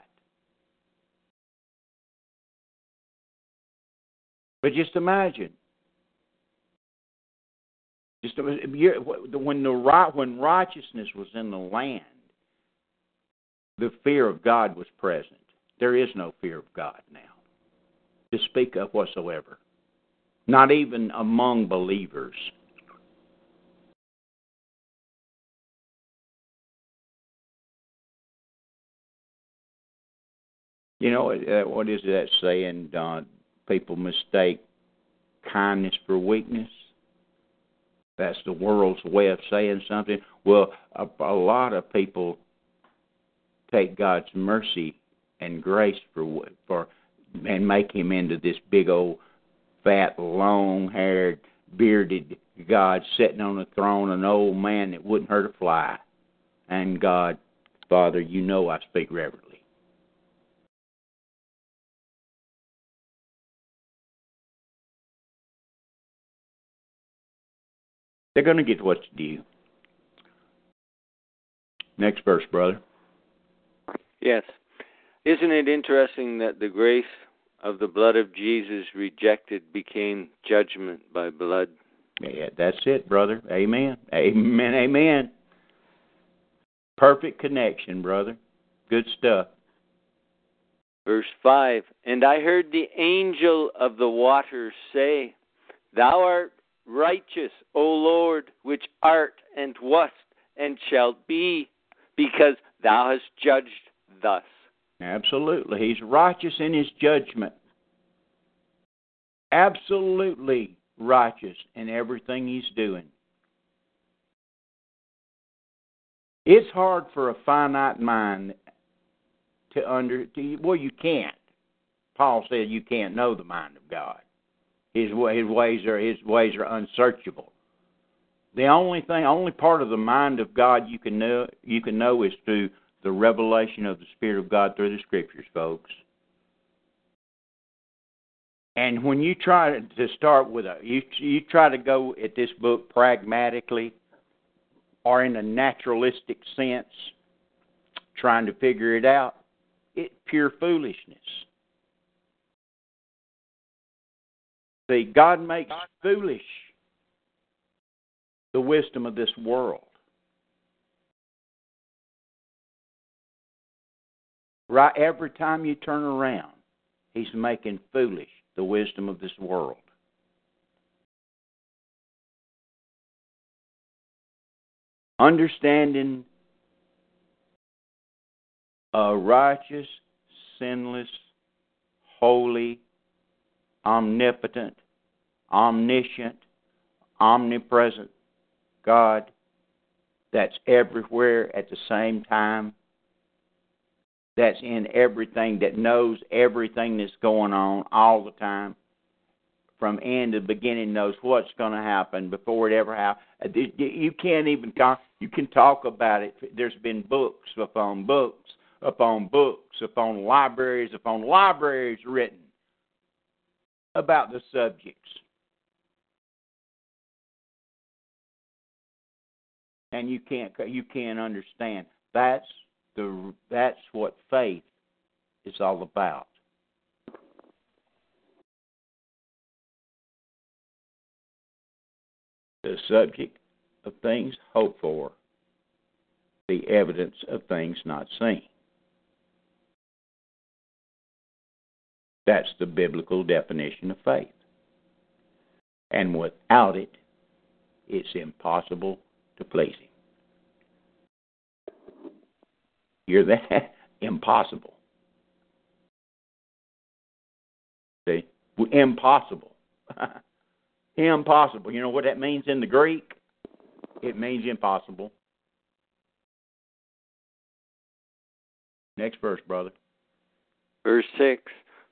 But just imagine, when righteousness was in the land, the fear of God was present. There is no fear of God now, to speak of whatsoever, not even among believers. You know, what is that saying, Don? People mistake kindness for weakness. That's the world's way of saying something. Well, a lot of people take God's mercy and grace for and make him into this big old, fat, long-haired, bearded God sitting on a throne, an old man that wouldn't hurt a fly. And God, Father, you know I speak reverently. They're going to get what's due. Next verse, brother. Yes. Isn't it interesting that the grace of the blood of Jesus rejected became judgment by blood. Yeah, that's it, brother. Amen. Amen. Amen. Perfect connection, brother. Good stuff. Verse 5, and I heard the angel of the waters say, Thou art righteous, O Lord, which art and wast and shalt be, because thou hast judged thus. Absolutely. He's righteous in his judgment. Absolutely righteous in everything he's doing. It's hard for a finite mind well, you can't. Paul said you can't know the mind of God. His ways are unsearchable. The only part of the mind of God you can know is through the revelation of the Spirit of God through the Scriptures, folks. And when you try to start with you try to go at this book pragmatically or in a naturalistic sense, trying to figure it out, it's pure foolishness. See, God makes foolish the wisdom of this world. Right, every time you turn around, he's making foolish the wisdom of this world. Understanding a righteous, sinless, holy, omnipotent, omniscient, omnipresent God that's everywhere at the same time, that's in everything, that knows everything that's going on all the time, from end to beginning, knows what's going to happen before it ever happens. You can't even you can talk about it. There's been books upon books upon books upon libraries written about the subjects. And you can't understand. That's what faith is all about. The subject of things hoped for, the evidence of things not seen. That's the biblical definition of faith. And without it, it's impossible to please him. Hear that? Impossible. See? Impossible. Impossible. You know what that means in the Greek? It means impossible. Next verse, brother. Verse 6.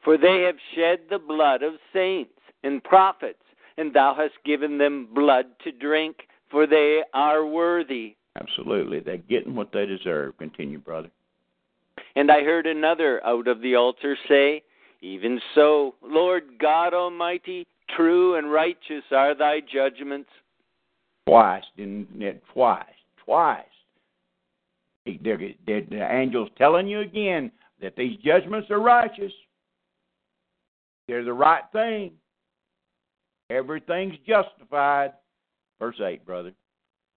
For they have shed the blood of saints and prophets, and thou hast given them blood to drink, for they are worthy. Absolutely. They're getting what they deserve. Continue, brother. And I heard another out of the altar say, Even so, Lord God Almighty, true and righteous are thy judgments. Twice, didn't it? Twice. The angel's telling you again that these judgments are righteous. They're the right thing. Everything's justified. Verse 8, brother.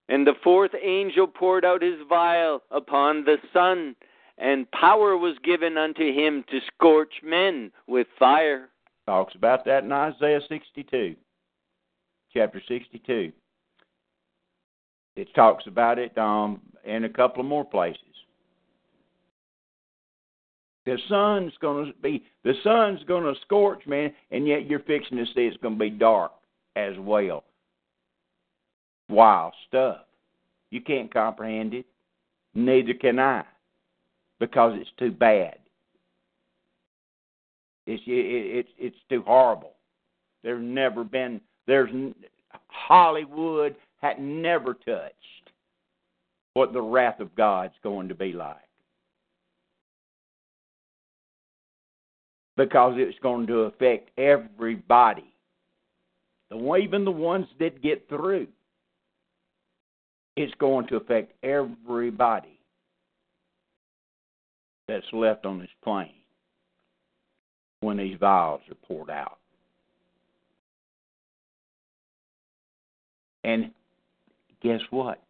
And the fourth angel poured out his vial upon the sun, and power was given unto him to scorch men with fire. Talks about that in Isaiah 62, chapter 62. It talks about it in a couple of more places. The sun's going to scorch, man, and yet you're fixing to see it's going to be dark as well. Wild stuff. You can't comprehend it. Neither can I, because it's too bad. It's too horrible. Hollywood had never touched what the wrath of God's going to be like. Because it's going to affect everybody. Even the ones that get through. It's going to affect everybody that's left on this plane. when these vials are poured out. And guess what?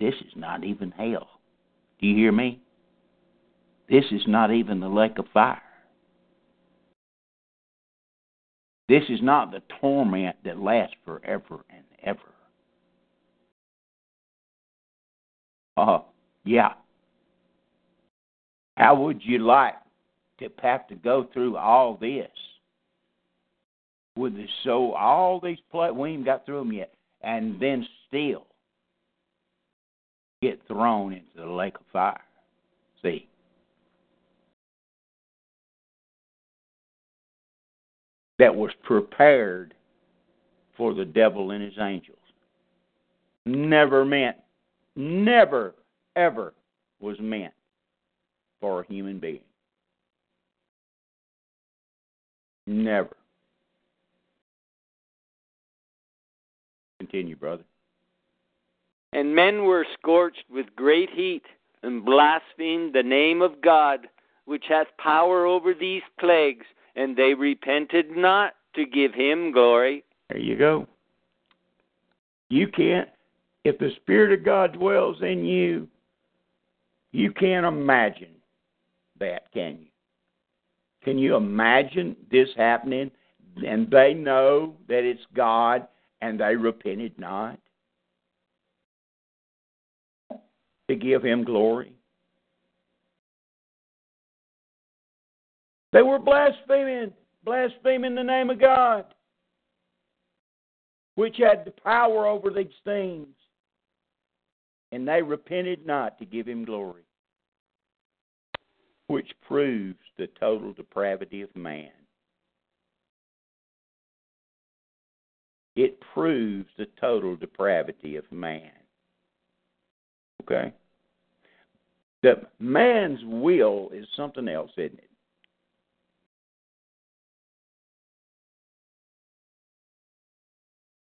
This is not even hell. Do you hear me? This is not even the lake of fire. This is not the torment that lasts forever and ever. Yeah. How would you like to have to go through all this? With the soul, all these plagues, we ain't got through them yet, and then still get thrown into the lake of fire. See? That was prepared for the devil and his angels. Never, ever was meant for a human being. Never. Continue, brother. And men were scorched with great heat and blasphemed the name of God, which hath power over these plagues, and they repented not to give him glory. There you go. You can't, if the Spirit of God dwells in you, you can't imagine that, can you? Can you imagine this happening? And they know that it's God, and they repented not to give him glory. They were blaspheming the name of God, which had the power over these things. And they repented not to give him glory, which proves the total depravity of man. It proves the total depravity of man. Okay? That man's will is something else, isn't it?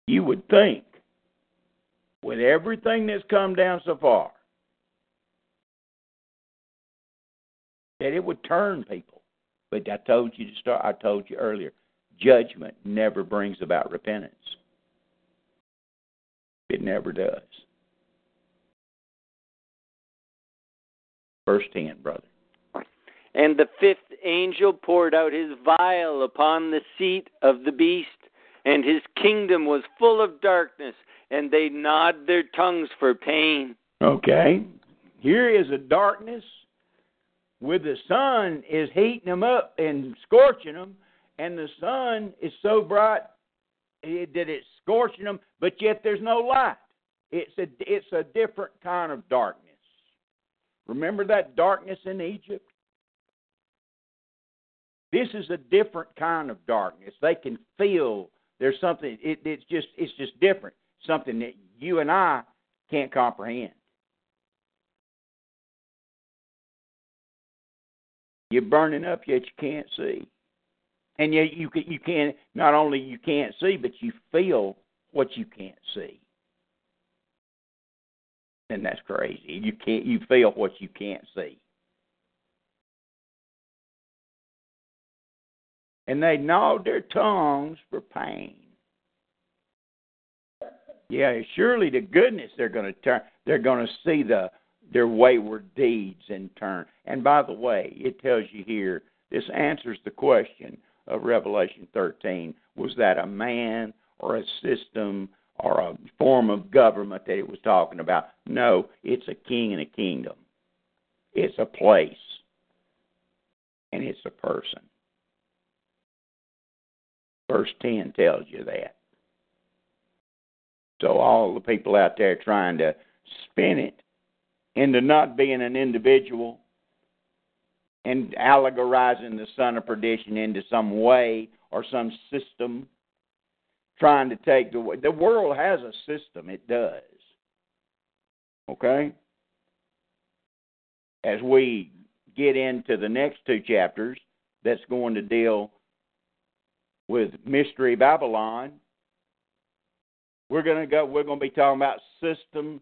You would think, with everything that's come down so far, that it would turn people. But I told you earlier, judgment never brings about repentance. It never does. Verse 10, brother. And the fifth angel poured out his vial upon the seat of the beast, and his kingdom was full of darkness, and they gnawed their tongues for pain. Okay. Here is a darkness with the sun is heating them up and scorching them, and the sun is so bright that it's scorching them, but yet there's no light. It's a different kind of darkness. Remember that darkness in Egypt? This is a different kind of darkness. They can feel there's something. It's just different. Something that you and I can't comprehend. You're burning up, yet you can't see, and yet you can. Not only you can't see, but you feel what you can't see, and that's crazy. You feel what you can't see, and they gnawed their tongues for pain. Yeah, surely to goodness they're going to turn. They're going to see their wayward deeds and turn. And by the way, it tells you here, this answers the question of Revelation 13. Was that a man or a system or a form of government that it was talking about? No, it's a king and a kingdom. It's a place. And it's a person. Verse 10 tells you that. So all the people out there trying to spin it into not being an individual and allegorizing the son of perdition into some way or some system, trying to take the way. The world has a system, it does. Okay? As we get into the next two chapters, that's going to deal with Mystery Babylon. We're going to be talking about system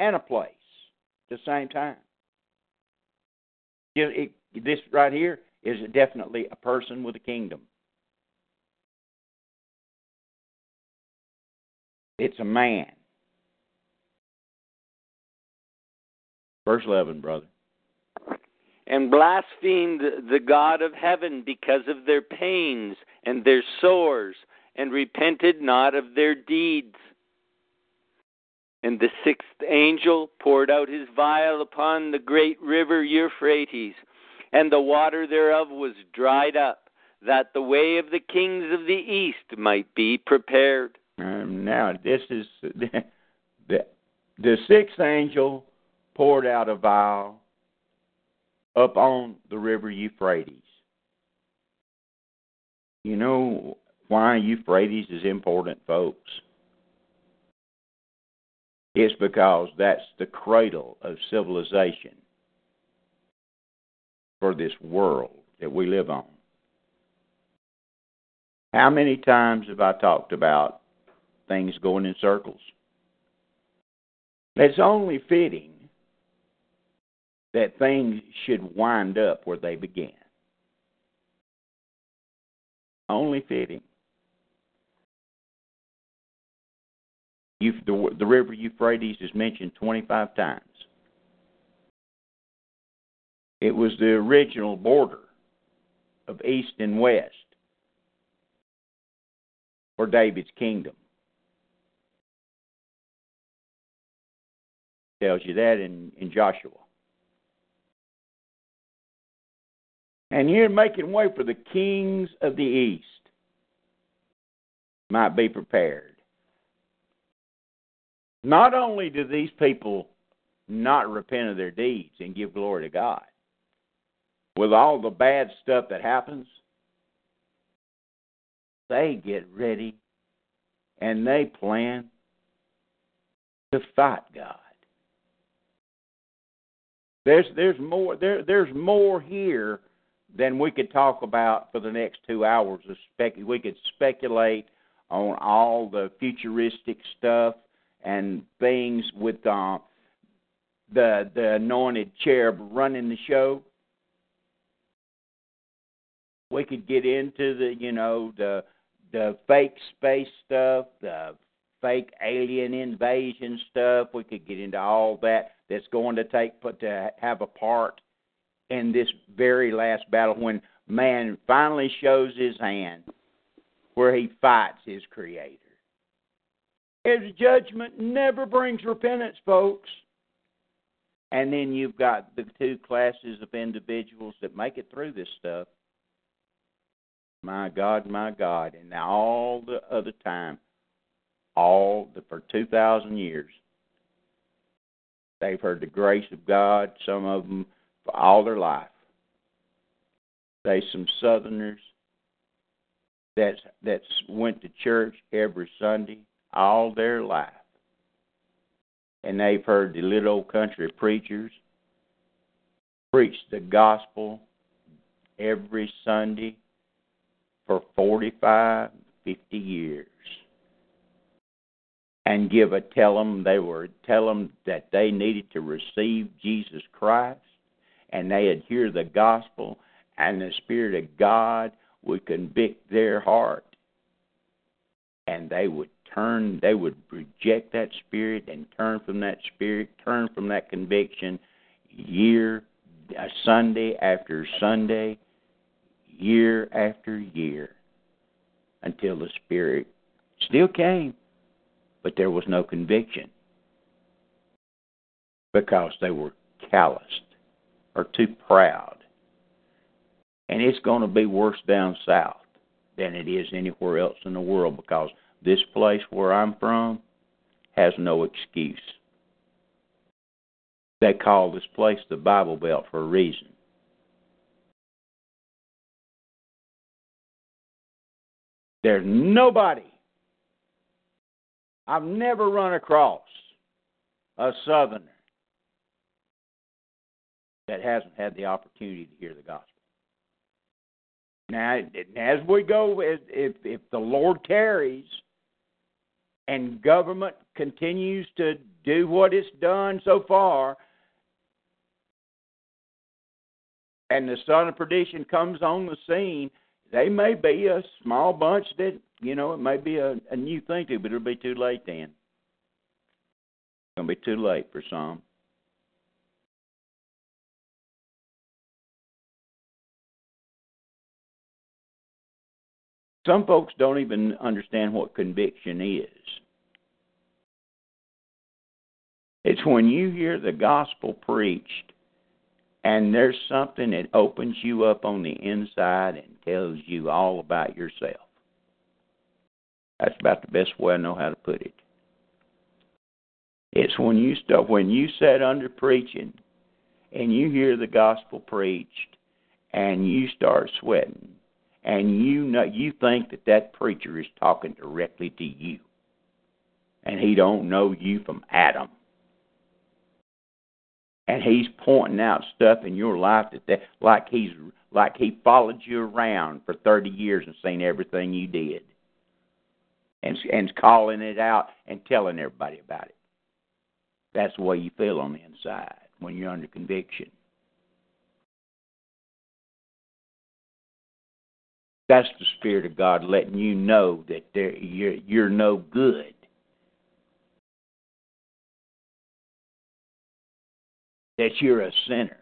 and a place at the same time. This right here is definitely a person with a kingdom. It's a man. Verse 11, brother. And blasphemed the God of heaven because of their pains and their sores, and repented not of their deeds. And the sixth angel poured out his vial upon the great river Euphrates, and the water thereof was dried up, that the way of the kings of the east might be prepared. Now, this is the sixth angel poured out a vial up on the river Euphrates. You know why Euphrates is important, folks? It's because that's the cradle of civilization for this world that we live on. How many times have I talked about things going in circles? It's only fitting that things should wind up where they began. Only fitting. The river Euphrates is mentioned 25 times. It was the original border of east and west for David's kingdom. Tells you that in Joshua. And here making way for the kings of the east might be prepared. Not only do these people not repent of their deeds and give glory to God, with all the bad stuff that happens, they get ready and they plan to fight God. There's more here than we could talk about for the next 2 hours. We could speculate on all the futuristic stuff and things with the anointed cherub running the show. We could get into the fake space stuff, the fake alien invasion stuff. We could get into all that that's going to have a part in this very last battle when man finally shows his hand where he fights his Creator. His judgment never brings repentance, folks. And then you've got the two classes of individuals that make it through this stuff. My God, and all the other time, for 2,000 years, they've heard the grace of God, some of them for all their life. There's some Southerners that went to church every Sunday all their life. And they've heard the little old country preachers preach the gospel every Sunday for 45, 50 years, and tell them that they needed to receive Jesus Christ, and they'd hear the gospel, and the Spirit of God would convict their heart, and they would turn. They would reject that spirit and turn from that conviction, Sunday after Sunday, year after year, until the Spirit still came, but there was no conviction because they were calloused or too proud. And it's going to be worse down south than it is anywhere else in the world, because this place where I'm from has no excuse. They call this place the Bible Belt for a reason. There's nobody. I've never run across a Southerner that hasn't had the opportunity to hear the gospel. Now, as we go, if the Lord tarries and government continues to do what it's done so far, and the son of perdition comes on the scene, they may be a small bunch that, you know, it may be a new thing to, but it'll be too late then. It's going to be too late for some. Some folks don't even understand what conviction is. It's when you hear the gospel preached and there's something that opens you up on the inside and tells you all about yourself. That's about the best way I know how to put it. It's when you sit under preaching and you hear the gospel preached and you start sweating and you know, you think that preacher is talking directly to you and he don't know you from Adam. And he's pointing out stuff in your life that like he followed you around for 30 years and seen everything you did, and calling it out and telling everybody about it. That's the way you feel on the inside when you're under conviction. That's the Spirit of God letting you know that you're no good. That you're a sinner,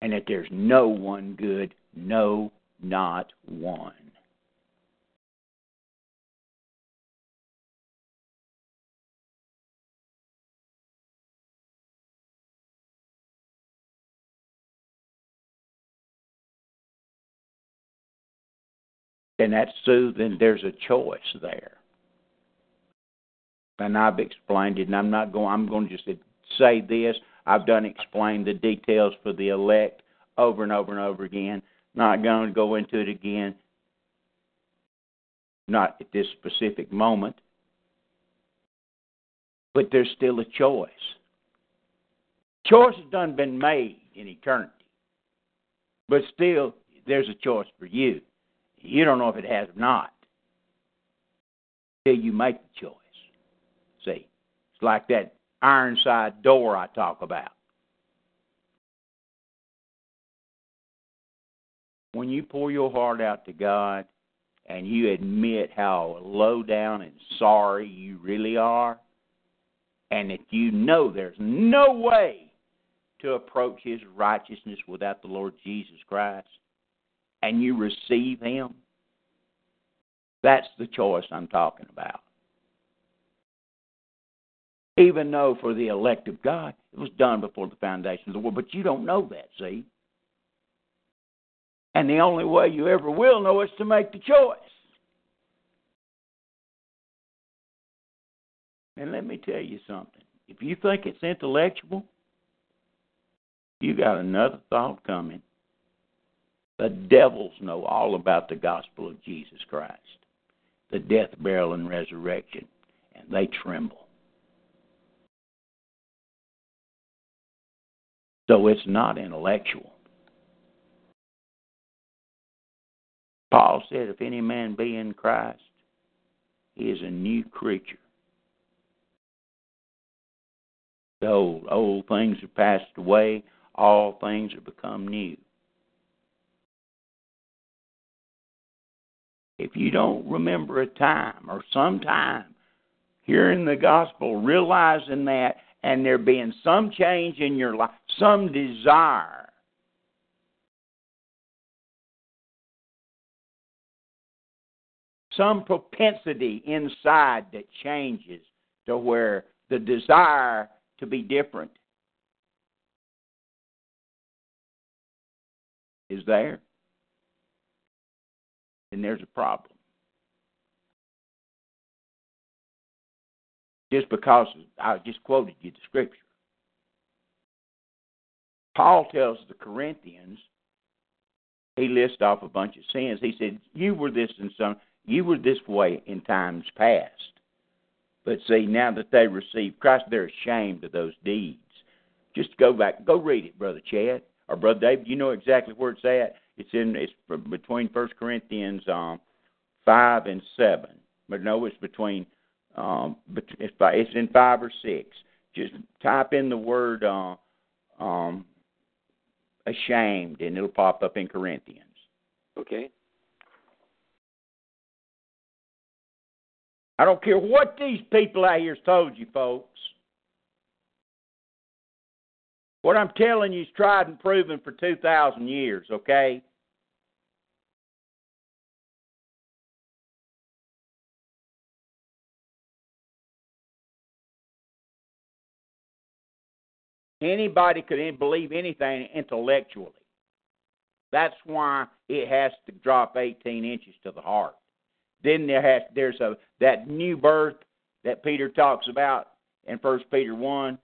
and that there's no one good, no, not one. And that's soothing. There's a choice there, and I've explained it, and I'm going to just. Say this, I've done explain the details for the elect over and over and over again. Not going to go into it again, not at this specific moment. But there's still a choice. Choice has done been made in eternity. But still, there's a choice for you. You don't know if it has or not till you make the choice. See, it's like that Ironside door I talk about. When you pour your heart out to God and you admit how low down and sorry you really are, and that you know there's no way to approach His righteousness without the Lord Jesus Christ, and you receive Him, that's the choice I'm talking about. Even though for the elect of God, it was done before the foundation of the world. But you don't know that, see? And the only way you ever will know is to make the choice. And let me tell you something. If you think it's intellectual, you got another thought coming. The devils know all about the gospel of Jesus Christ, the death, burial, and resurrection, and they tremble. So it's not intellectual. Paul said, if any man be in Christ, he is a new creature. The old things have passed away. All things have become new. If you don't remember a time or sometime hearing the gospel, realizing that, and there being some change in your life, some desire, some propensity inside that changes to where the desire to be different is there, then there's a problem. Just because I just quoted you the scripture. Paul tells the Corinthians, he lists off a bunch of sins. He said, you were this way in times past. But see, now that they receive Christ, they're ashamed of those deeds. Just go back, go read it, Brother Chad, or Brother David. You know exactly where it's at. It's between 1 Corinthians 5 and 7. But no, it's between... but it's in 5 or 6. Just type in the word ashamed, and it'll pop up in Corinthians. Okay. I don't care what these people out here's told you, folks. What I'm telling you is tried and proven for 2,000 years, okay? Anybody could believe anything intellectually. That's why it has to drop 18 inches to the heart. Then there's that new birth that Peter talks about in 1 Peter 1.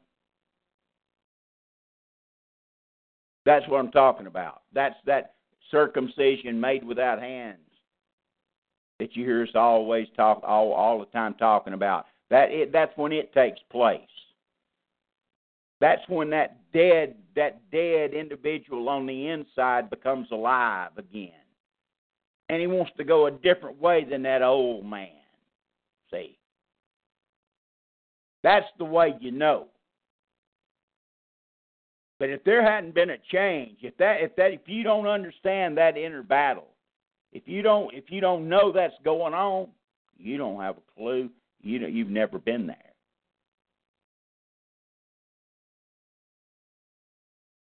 That's what I'm talking about. That's that circumcision made without hands that you hear us always talk all the time talking about. That's when it takes place. That's when that dead individual on the inside becomes alive again. And he wants to go a different way than that old man. See? That's the way you know. But if there hadn't been a change, if you don't understand that inner battle, if you don't know that's going on, you don't have a clue. You know, you've never been there.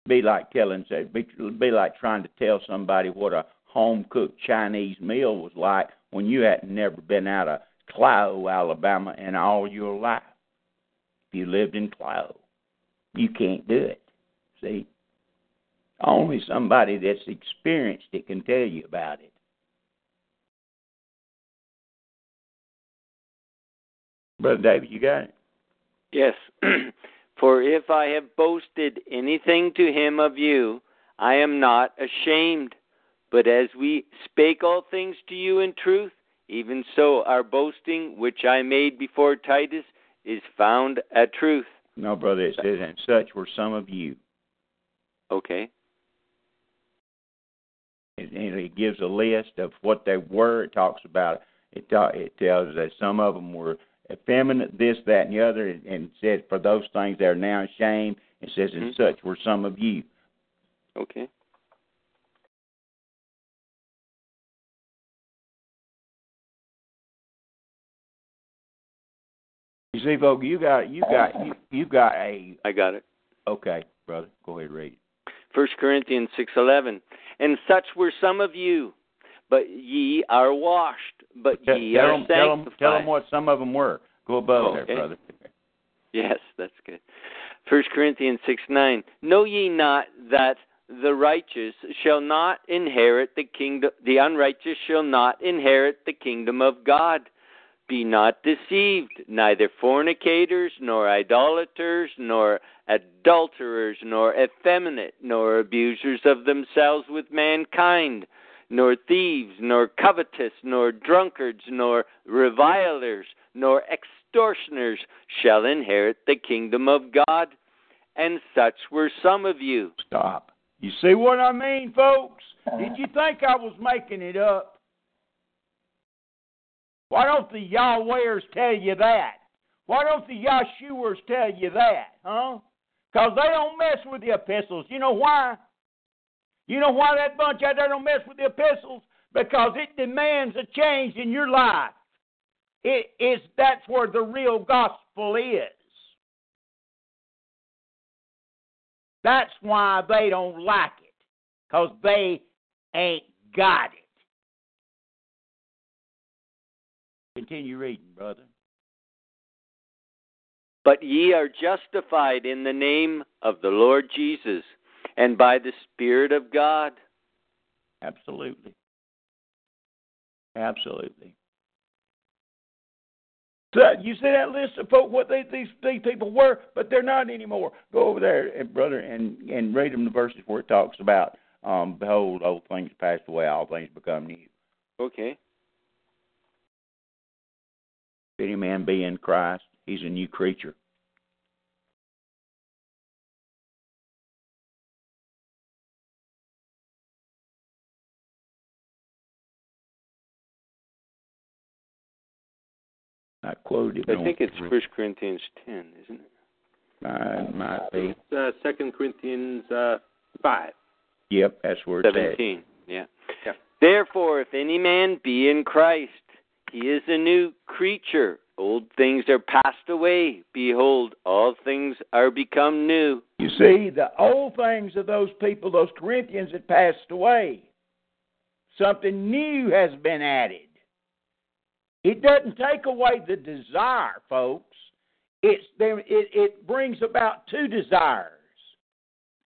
Be like trying to tell somebody what a home-cooked Chinese meal was like when you had never been out of Clow, Alabama, in all your life. If you lived in Clow, you can't do it. See? Only somebody that's experienced it can tell you about it. Brother David, you got it? Yes. For if I have boasted anything to him of you, I am not ashamed. But as we spake all things to you in truth, even so our boasting, which I made before Titus, is found a truth. No, brother, it says, and such were some of you. Okay. And it gives a list of what they were. It talks about it. It tells that some of them were effeminate, this, that, and the other, and it says, for those things that are now ashamed, it says, and such were some of you. Okay. You see, folks, you got a... I got it. Okay, brother, go ahead and read it. 1 Corinthians 6:11, and such were some of you, but ye are washed, but ye are sanctified. Tell them what some of them were. Go above there, brother. Yes, that's good. 1 Corinthians 6:9, know ye not that the righteous shall not inherit the kingdom, the unrighteous shall not inherit the kingdom of God. Be not deceived, neither fornicators, nor idolaters, nor adulterers, nor effeminate, nor abusers of themselves with mankind, nor thieves, nor covetous, nor drunkards, nor revilers, nor extortioners shall inherit the kingdom of God. And such were some of you. Stop. You see what I mean, folks? Did you think I was making it up? Why don't the Yahwehers tell you that? Why don't the Yahshuas tell you that? Huh? Because they don't mess with the epistles. You know why? You know why that bunch out there don't mess with the epistles? Because it demands a change in your life. That's where the real gospel is. That's why they don't like it. Because they ain't got it. Continue reading, brother. But ye are justified in the name of the Lord Jesus and by the Spirit of God. Absolutely. Absolutely. So you see that list of folk, what these people were, but they're not anymore. Go over there, brother, and read them the verses where it talks about, behold, old things passed away, all things become new. Okay. If any man be in Christ, he's a new creature. I quoted it. I think it's 1 Corinthians 10, isn't it? It might be. It's 2 Corinthians 5. Yep, that's where it's 17, at. Yeah. Yep. Therefore, if any man be in Christ, he is a new creature. Old things are passed away. Behold, all things are become new. You see, the old things of those people, those Corinthians, had passed away. Something new has been added. It doesn't take away the desire, folks. It brings about two desires.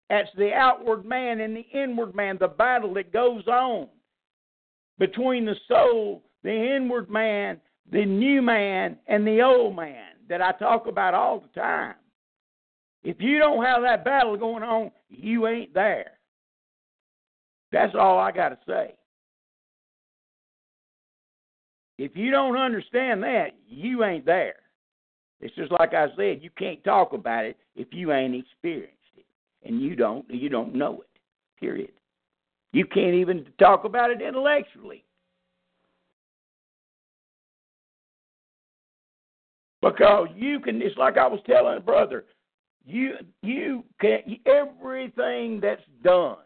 That's the outward man and the inward man, the battle that goes on between the soul, the inward man, the new man, and the old man that I talk about all the time. If you don't have that battle going on, you ain't there. That's all I got to say. If you don't understand that, you ain't there. It's just like I said, you can't talk about it if you ain't experienced it. And you don't know it, period. You can't even talk about it intellectually. Because you can, it's like I was telling a brother, you can, everything that's done,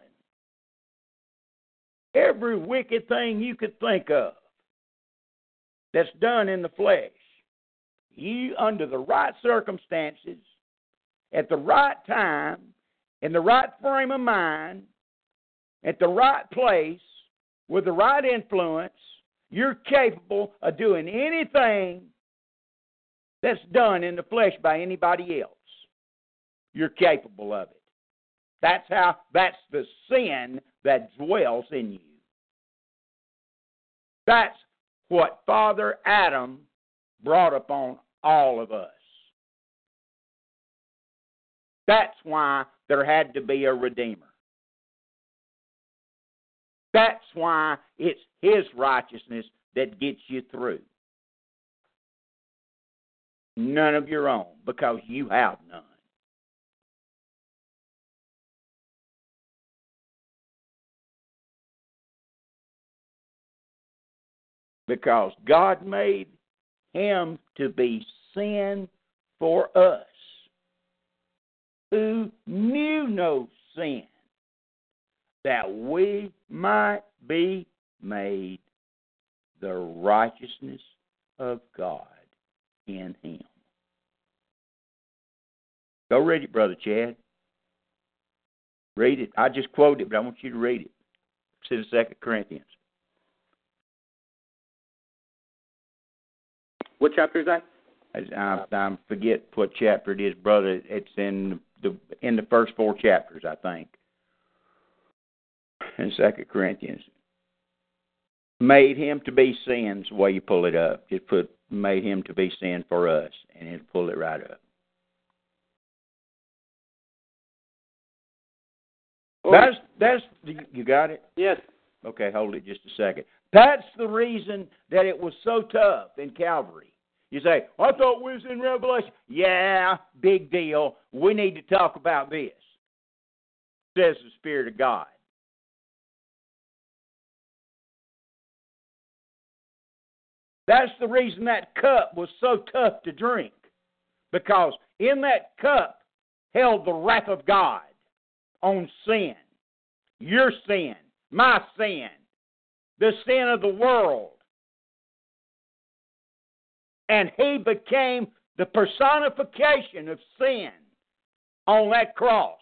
every wicked thing you could think of that's done in the flesh, you, under the right circumstances, at the right time, in the right frame of mind, at the right place, with the right influence, you're capable of doing anything that's done in the flesh by anybody else. You're capable of it. That's the sin that dwells in you. That's what Father Adam brought upon all of us. That's why there had to be a Redeemer. That's why it's His righteousness that gets you through. None of your own, because you have none. Because God made Him to be sin for us, who knew no sin, that we might be made the righteousness of God in Him. Go read it, Brother Chad. Read it. I just quoted it, but I want you to read it. It's in 2 Corinthians. What chapter is that? I forget what chapter it is, brother. It's in the first four chapters, I think, in 2 Corinthians. Made Him to be sin is the way you pull it up. Just put made Him to be sin for us, and it'll pull it right up. Oh. That's you got it? Yes. Okay, hold it just a second. That's the reason that it was so tough in Calvary. You say, I thought we was in Revelation. Yeah, big deal. We need to talk about this, says the Spirit of God. That's the reason that cup was so tough to drink, because in that cup held the wrath of God on sin, your sin, my sin, the sin of the world. And He became the personification of sin on that cross.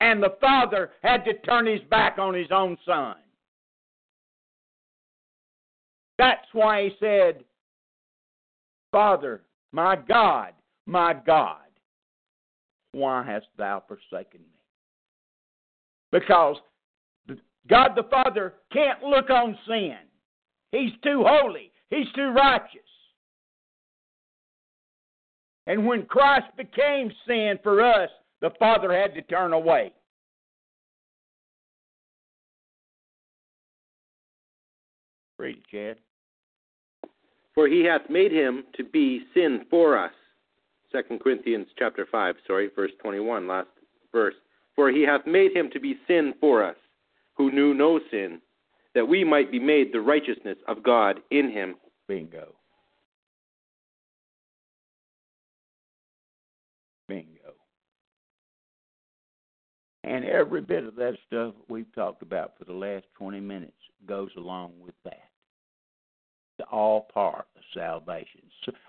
And the Father had to turn His back on His own Son. That's why He said, Father, my God, why hast Thou forsaken me? Because God the Father can't look on sin. He's too holy. He's too righteous. And when Christ became sin for us, the Father had to turn away. Read it, Chad. For He hath made Him to be sin for us. 2 Corinthians chapter 5, verse 21, last verse. For He hath made Him to be sin for us, who knew no sin, that we might be made the righteousness of God in Him. Bingo. Bingo. And every bit of that stuff we've talked about for the last 20 minutes goes along with that. It's all part of salvation,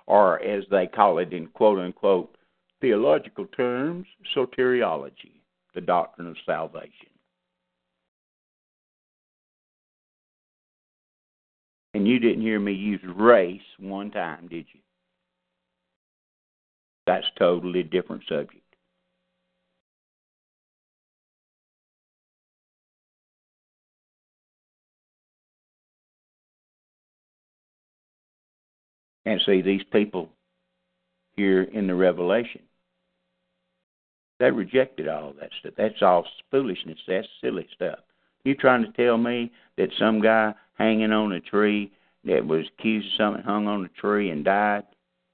or as they call it in quote-unquote theological terms, soteriology, the doctrine of salvation. And you didn't hear me use race one time, did you? That's a totally different subject. And see, these people here in the Revelation, they rejected all that stuff. That's all foolishness. That's silly stuff. You trying to tell me that some guy hanging on a tree that was accused of something, hung on a tree and died,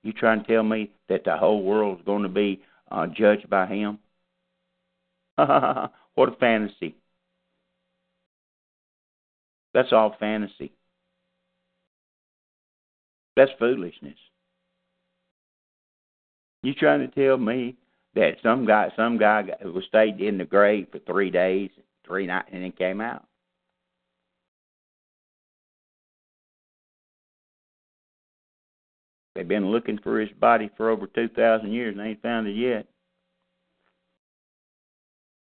you trying to tell me that the whole world is going to be judged by him? What a fantasy. That's all fantasy. That's foolishness. You trying to tell me that some guy was stayed in the grave for 3 days, 3 nights, and then came out? They've been looking for his body for over 2,000 years, and they ain't found it yet.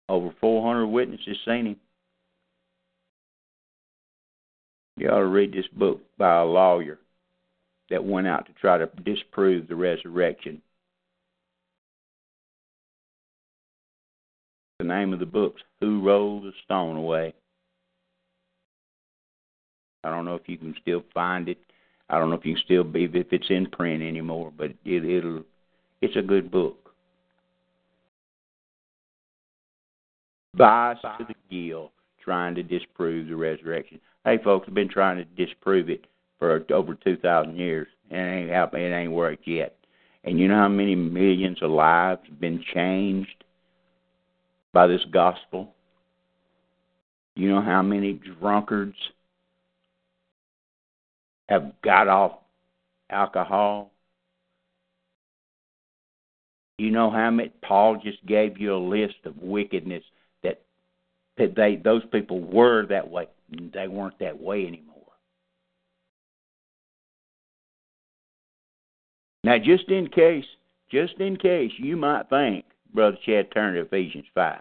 Over 400 witnesses seen him. You ought to read this book by a lawyer that went out to try to disprove the resurrection. The name of the book's Who Rolled the Stone Away? I don't know if you can still find it. I don't know if you can still be, if it's in print anymore, but it's a good book. Bias to the gill, trying to disprove the resurrection. Hey, folks, I've been trying to disprove it for over 2,000 years, and it ain't worked yet. And you know how many millions of lives have been changed by this gospel? You know how many drunkards have got off alcohol? You know how many? Paul just gave you a list of wickedness that those people were that way. They weren't that way anymore. Now, just in case you might think, Brother Chad, turn to Ephesians 5.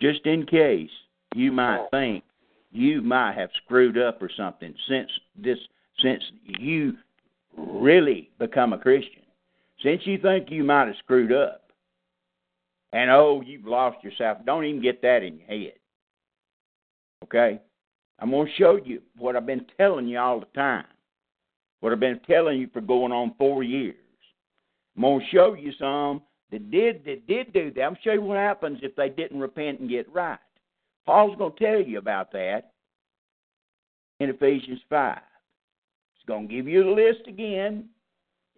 Just in case you might think you might have screwed up or something since you really become a Christian, since you think you might have screwed up, and you've lost yourself, don't even get that in your head. Okay? I'm going to show you what I've been telling you all the time, what I've been telling you for going on 4 years. I'm going to show you some that did do that. I'm going to show you what happens if they didn't repent and get right. Paul's going to tell you about that in Ephesians 5. He's going to give you the list again,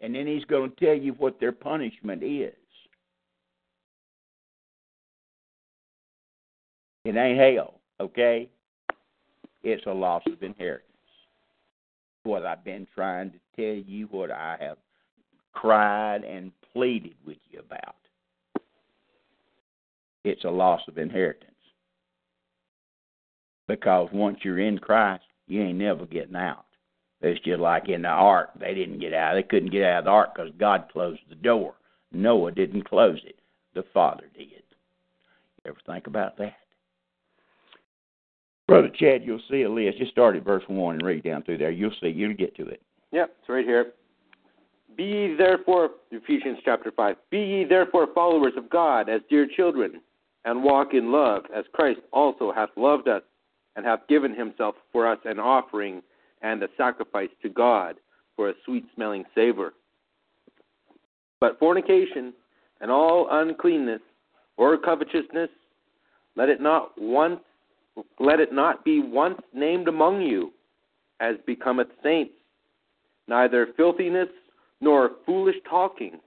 and then he's going to tell you what their punishment is. It ain't hell, okay? It's a loss of inheritance. What I've been trying to tell you, what I have cried and pleaded with you about. It's a loss of inheritance. Because once you're in Christ, you ain't never getting out. It's just like in the ark. They didn't get out. They couldn't get out of the ark because God closed the door. Noah didn't close it. The Father did. You ever think about that? Brother Chad, you'll see a list. Just start at verse 1 and read down through there. You'll see. You'll get to it. Yep, it's right here. Be ye therefore, Ephesians chapter 5, be ye therefore followers of God as dear children, and walk in love, as Christ also hath loved us, and hath given himself for us an offering and a sacrifice to God for a sweet-smelling savor. But fornication and all uncleanness or covetousness, let it not be once named among you, as becometh saints, neither filthiness, nor foolish talking,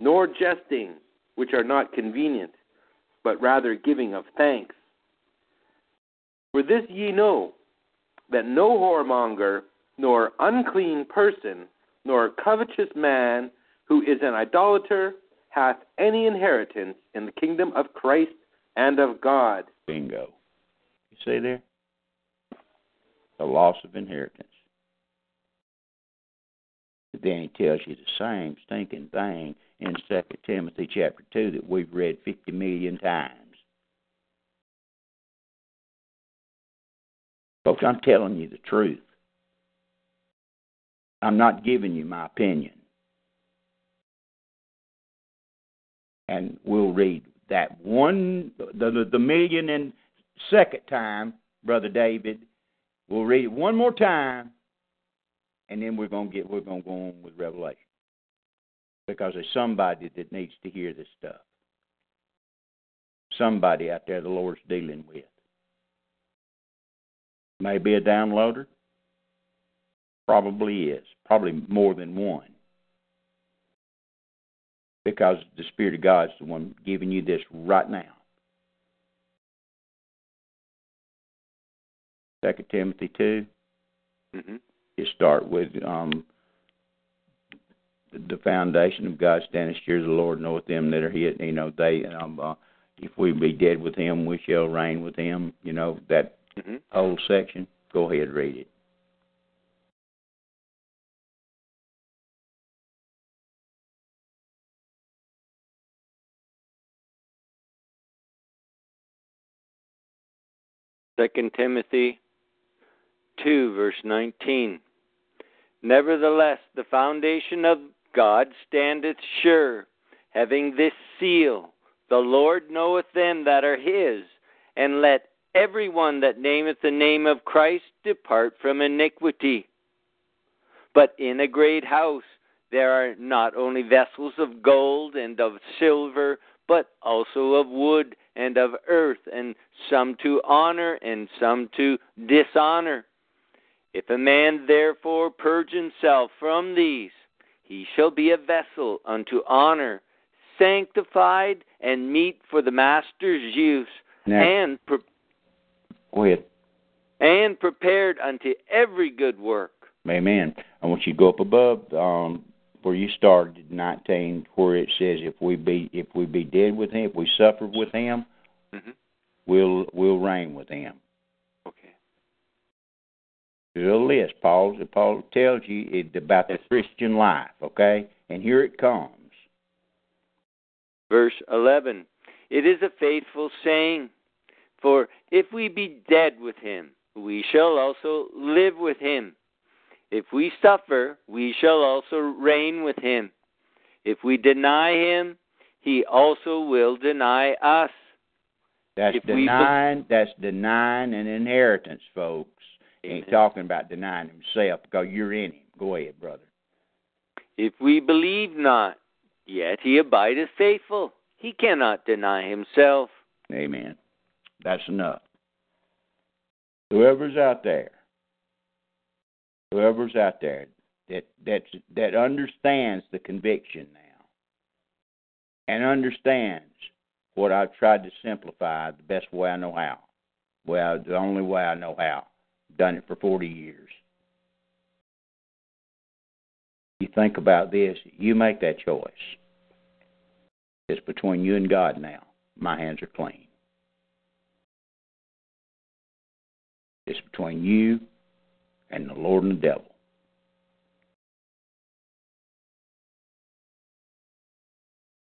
nor jesting, which are not convenient, but rather giving of thanks. For this ye know, that no whoremonger, nor unclean person, nor covetous man, who is an idolater, hath any inheritance in the kingdom of Christ and hand of God. Bingo. You see there? The loss of inheritance. Then he tells you the same stinking thing in 2 Timothy chapter 2 that we've read 50 million times. Folks, I'm telling you the truth. I'm not giving you my opinion. And we'll read that one, the million and second time, Brother David. We'll read it one more time, and then we're gonna go on with Revelation, because there's somebody that needs to hear this stuff. Somebody out there the Lord's dealing with. Maybe a downloader. Probably is. Probably more than one. Because the Spirit of God is the one giving you this right now. 2 Timothy 2. Mm-hmm. You start with the foundation of God standeth sure. The Lord knoweth them that are his. You know, if we be dead with him, we shall reign with him. You know, that mm-hmm. whole section. Go ahead, read it. Second Timothy 2, verse 19. Nevertheless, the foundation of God standeth sure, having this seal, the Lord knoweth them that are his, and let everyone that nameth the name of Christ depart from iniquity. But in a great house there are not only vessels of gold and of silver, but also of wood and of earth, and some to honor and some to dishonor. If a man therefore purge himself from these, he shall be a vessel unto honor, sanctified and meet for the master's use, and prepared unto every good work. Amen. I want you to go up above where you started, 19, where it says, if we be dead with him, if we suffer with him, mm-hmm. we'll reign with him. Okay. There's a list, Paul tells you about the Christian life, okay? And here it comes. Verse 11, it is a faithful saying, for if we be dead with him, we shall also live with him. If we suffer, we shall also reign with him. If we deny him, he also will deny us. That's denying an inheritance, folks. He ain't talking about denying himself, because you're in him. Go ahead, brother. If we believe not, yet he abideth faithful. He cannot deny himself. Amen. That's enough. Whoever's out there that understands the conviction now and understands what I've tried to simplify the best way I know how. Well, the only way I know how. Done it for 40 years. You think about this. You make that choice. It's between you and God now. My hands are clean. It's between you and the Lord and the devil.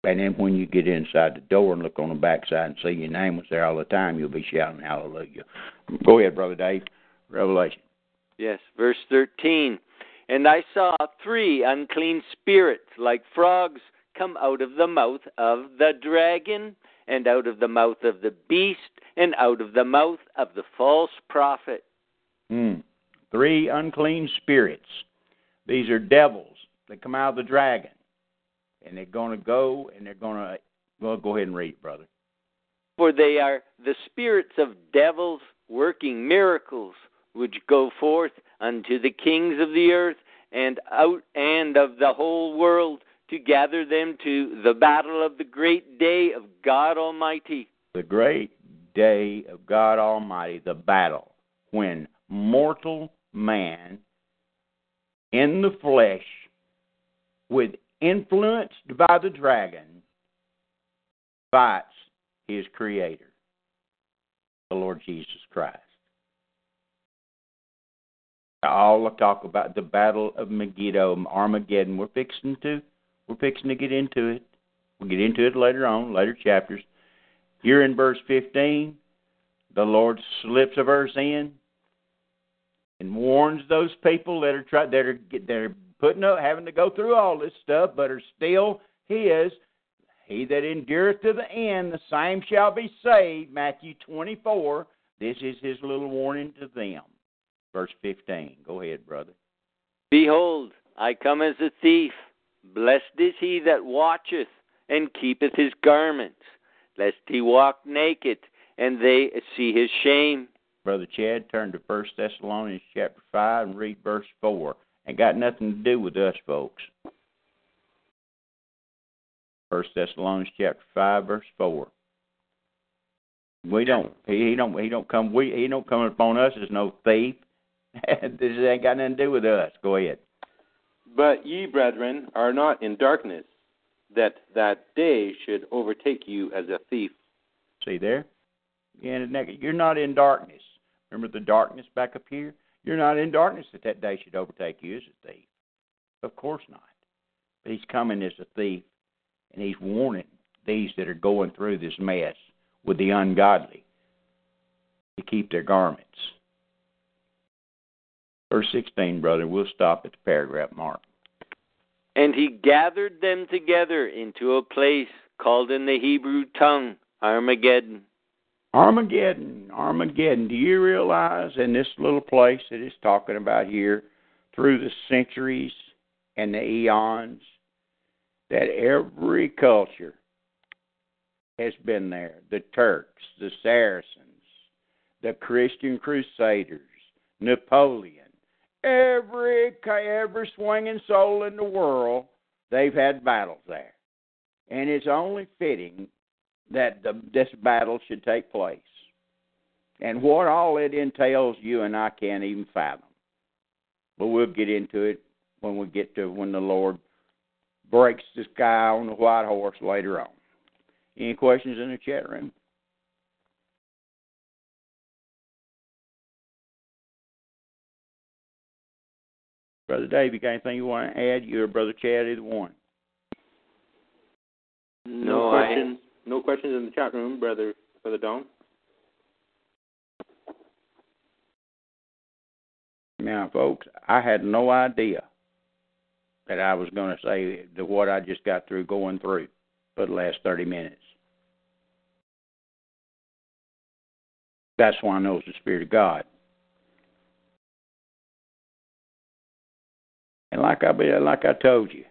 And then when you get inside the door and look on the backside and see your name was there all the time, you'll be shouting hallelujah. Go ahead, Brother Dave. Revelation. Yes, verse 13. And I saw 3 unclean spirits like frogs come out of the mouth of the dragon, and out of the mouth of the beast, and out of the mouth of the false prophet. 3 unclean spirits. These are devils that come out of the dragon. And they're going to go, and they're going to... Well, go ahead and read it, brother. For they are the spirits of devils working miracles, which go forth unto the kings of the earth and out and of the whole world, to gather them to the battle of the great day of God Almighty. The great day of God Almighty, the battle, when mortal man in the flesh, with influenced by the dragon, fights his creator. the Lord Jesus Christ. All the talk about the battle of Megiddo, Armageddon, we're fixing to get into it. We'll get into it later on, later chapters. Here in verse 15, the Lord slips a verse in and warns those people that are having to go through all this stuff, but are still His. He that endureth to the end, the same shall be saved. Matthew 24. This is His little warning to them. Verse 15. Go ahead, brother. Behold, I come as a thief. Blessed is he that watcheth and keepeth his garments, lest he walk naked and they see his shame. Brother Chad, turn to 1 Thessalonians chapter 5 and read verse 4. Ain't got nothing to do with us, folks. 1 Thessalonians chapter 5 verse 4. He don't come upon us as no thief. This ain't got nothing to do with us. Go ahead. But ye, brethren, are not in darkness, that day should overtake you as a thief. See there? You're not in darkness. Remember the darkness back up here? You're not in darkness that day should overtake you as a thief. Of course not. But He's coming as a thief, and He's warning these that are going through this mess with the ungodly to keep their garments. Verse 16, brother, we'll stop at the paragraph mark. And He gathered them together into a place called in the Hebrew tongue Armageddon. Armageddon. Do you realize in this little place that it's talking about here, through the centuries and the eons, that every culture has been there? The Turks, the Saracens, the Christian Crusaders, Napoleon. Every swinging soul in the world, they've had battles there. And it's only fitting that this battle should take place. And what all it entails, you and I can't even fathom. But we'll get into it when the Lord breaks the sky on the white horse later on. Any questions in the chat room? Brother Dave, you got anything you want to add? You or Brother Chad, either one. No questions in the chat room, Brother Don. Now, folks, I had no idea that I was going to say what I just got through going through for the last 30 minutes. That's why I know it's the Spirit of God. And like I told you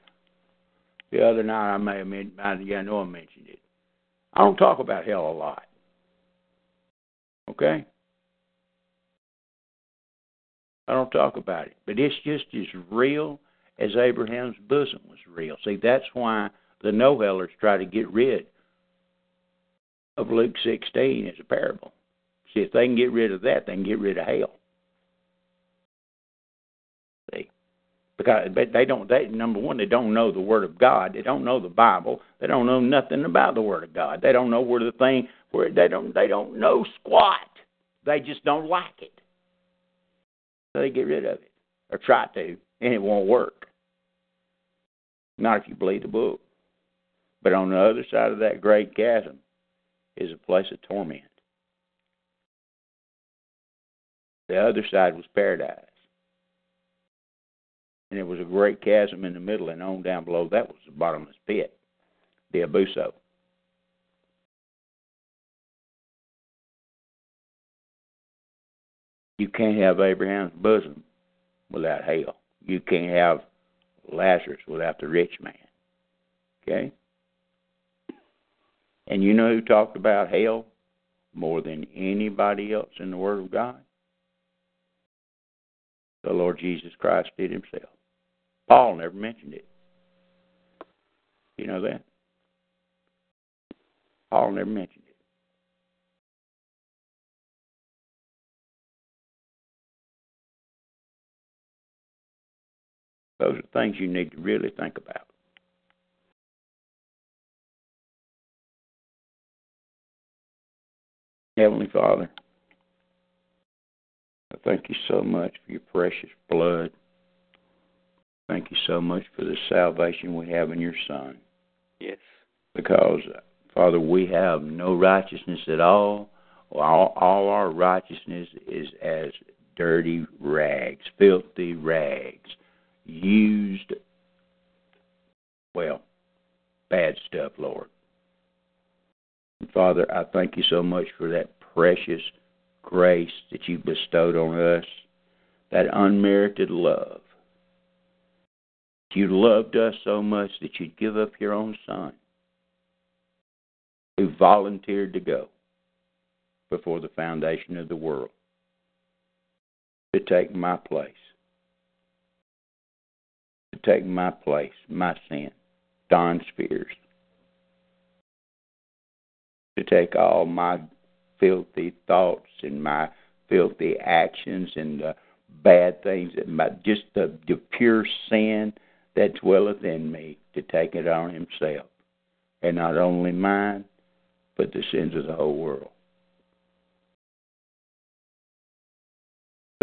the other night, I mentioned it. I don't talk about hell a lot. Okay? I don't talk about it. But it's just as real as Abraham's bosom was real. See, that's why the no-hellers try to get rid of Luke 16 as a parable. See, if they can get rid of that, they can get rid of hell. But number one, they don't know the Word of God. They don't know the Bible. They don't know nothing about the Word of God. They don't know they don't know squat. They just don't like it. So they get rid of it, or try to, and it won't work. Not if you believe the book. But on the other side of that great chasm is a place of torment. The other side was paradise. And it was a great chasm in the middle, and on down below that was the bottomless pit, the abysso. You can't have Abraham's bosom without hell. You can't have Lazarus without the rich man. Okay? And you know who talked about hell more than anybody else in the Word of God? The Lord Jesus Christ did Himself. Paul never mentioned it. You know that? Paul never mentioned it. Those are things you need to really think about. Heavenly Father, thank you so much for your precious blood. Thank you so much for the salvation we have in your Son. Yes. Because, Father, we have no righteousness at all. All our righteousness is as dirty rags, filthy rags, used, well, bad stuff, Lord. And Father, I thank you so much for that precious grace that you bestowed on us, that unmerited love. You loved us so much that you'd give up your own Son, who volunteered to go before the foundation of the world to take my place, my sin, Don's fears, to take all my filthy thoughts and my filthy actions and the bad things, just the pure sin that dwelleth in me, to take it on himself, and not only mine, but the sins of the whole world,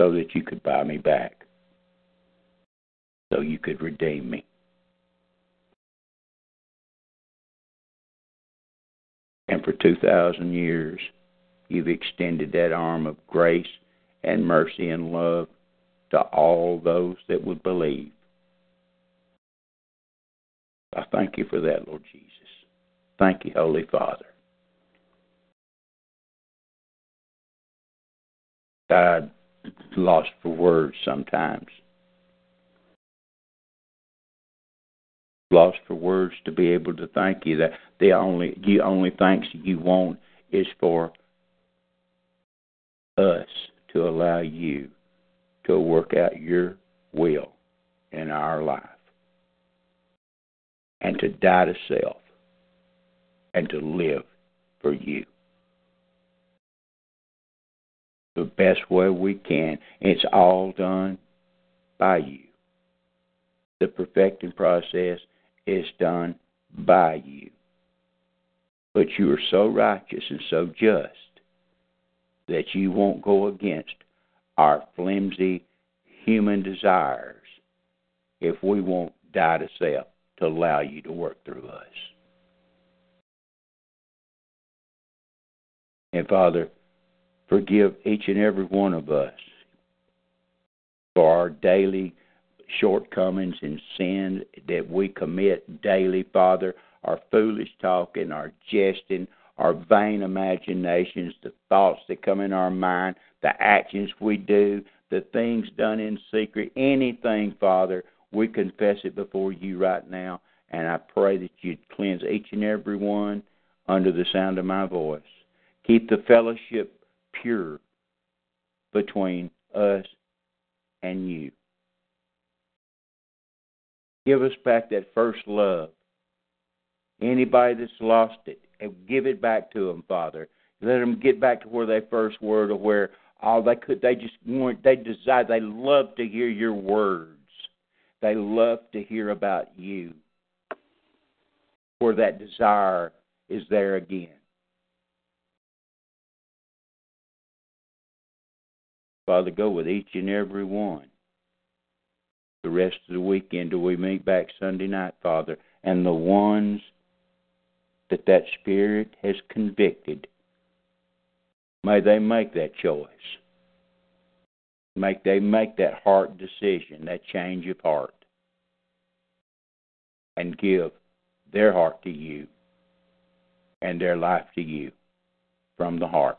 so that you could buy me back, so you could redeem me. And for 2,000 years, you've extended that arm of grace and mercy and love to all those that would believe. I thank you for that, Lord Jesus. Thank you, Holy Father. I'm lost for words sometimes. Lost for words to be able to thank you. That the only thanks you want is for us to allow you to work out your will in our life, and to die to self, and to live for you the best way we can. It's all done by you. The perfecting process is done by you. But you are so righteous and so just that you won't go against our flimsy human desires if we won't die to self to allow you to work through us. And Father, forgive each and every one of us for our daily shortcomings and sins that we commit daily, Father, our foolish talking, our jesting, our vain imaginations, the thoughts that come in our mind, the actions we do, the things done in secret, anything, Father. We confess it before you right now, and I pray that you'd cleanse each and every one under the sound of my voice. Keep the fellowship pure between us and you. Give us back that first love. Anybody that's lost it, give it back to them, Father. Let them get back to where they first were, to where all they could, they just weren't, they desired, they loved to hear your word. They love to hear about you, for that desire is there again. Father, go with each and every one the rest of the weekend till we meet back Sunday night, Father, and the ones that Spirit has convicted, may they make that choice. They make that heart decision, that change of heart, and give their heart to you and their life to you from the heart.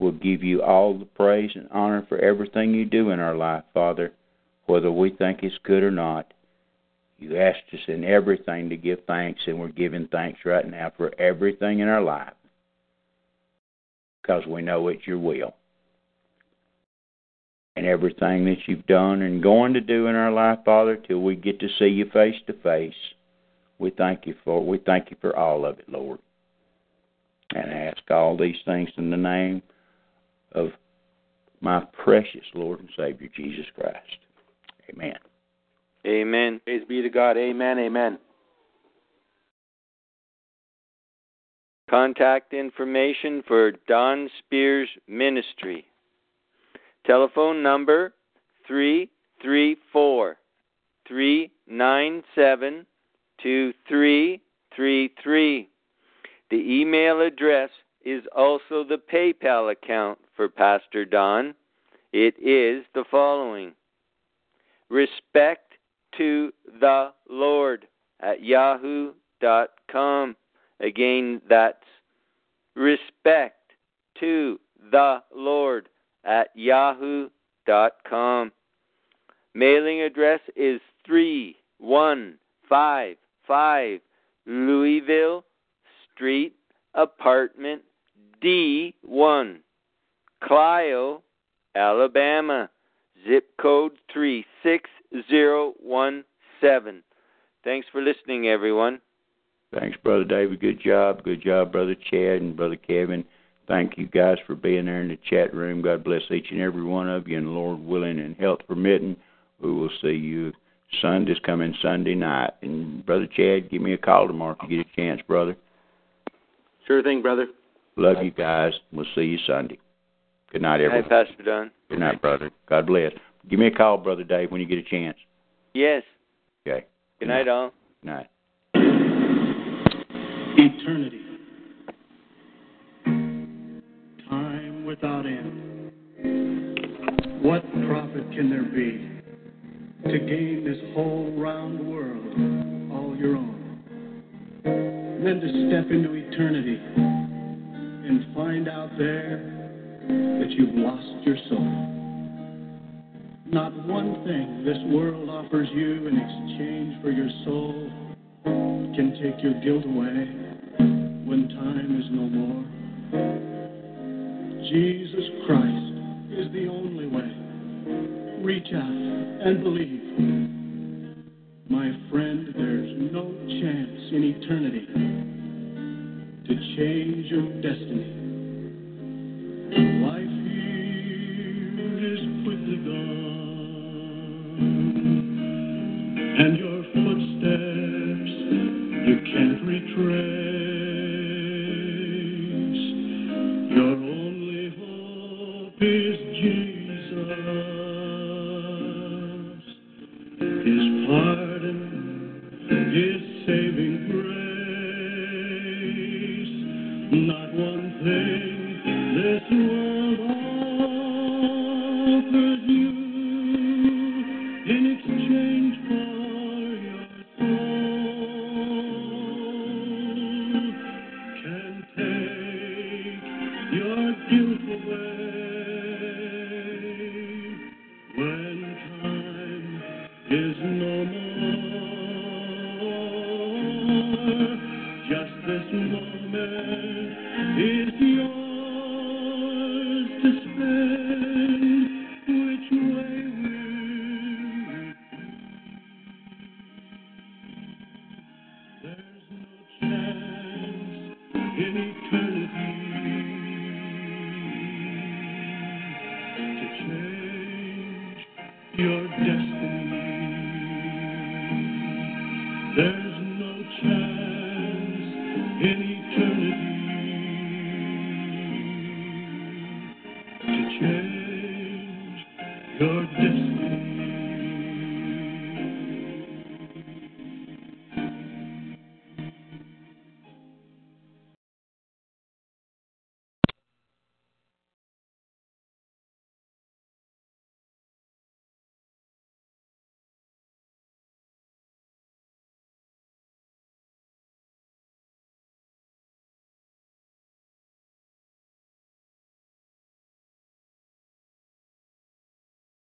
We'll give you all the praise and honor for everything you do in our life, Father, whether we think it's good or not. You asked us in everything to give thanks, and we're giving thanks right now for everything in our life, because we know it's your will. And everything that you've done and going to do in our life, Father, till we get to see you face to face, we thank you for it. We thank you for all of it, Lord. And I ask all these things in the name of my precious Lord and Savior, Jesus Christ. Amen. Amen. Praise be to God. Amen. Amen. Contact information for Don Spears Ministry. Telephone number 334-397-2333. The email address is also the PayPal account for Pastor Don. It is the following: respecttothelord@yahoo.com. Again, that's respecttothelord@yahoo.com. Mailing address is 3155 Louisville Street, Apartment D1, Clow, Alabama, zip code 36017. Thanks for listening, everyone. Thanks, Brother David. Good job. Good job, Brother Chad and Brother Kevin. Thank you guys for being there in the chat room. God bless each and every one of you, and Lord willing and health permitting, we will see you Sunday, this coming Sunday night. And Brother Chad, give me a call tomorrow if you get a chance, brother. Sure thing, brother. Love you guys. We'll see you Sunday. Good night, everyone. Hi, Pastor Don. Good night, brother. God bless. Give me a call, Brother Dave, when you get a chance. Yes. Okay. Good night, all. Good night. Eternity. Time without end. What profit can there be to gain this whole round world all your own, and then to step into eternity and find out there that you've lost your soul? Not one thing this world offers you in exchange for your soul can take your guilt away when time is no more. Jesus Christ is the only way. Reach out and believe. My friend, there's no chance in eternity to change your destiny. Life here is quickly gone, and your footsteps you can't retrace. There's no chance in eternity.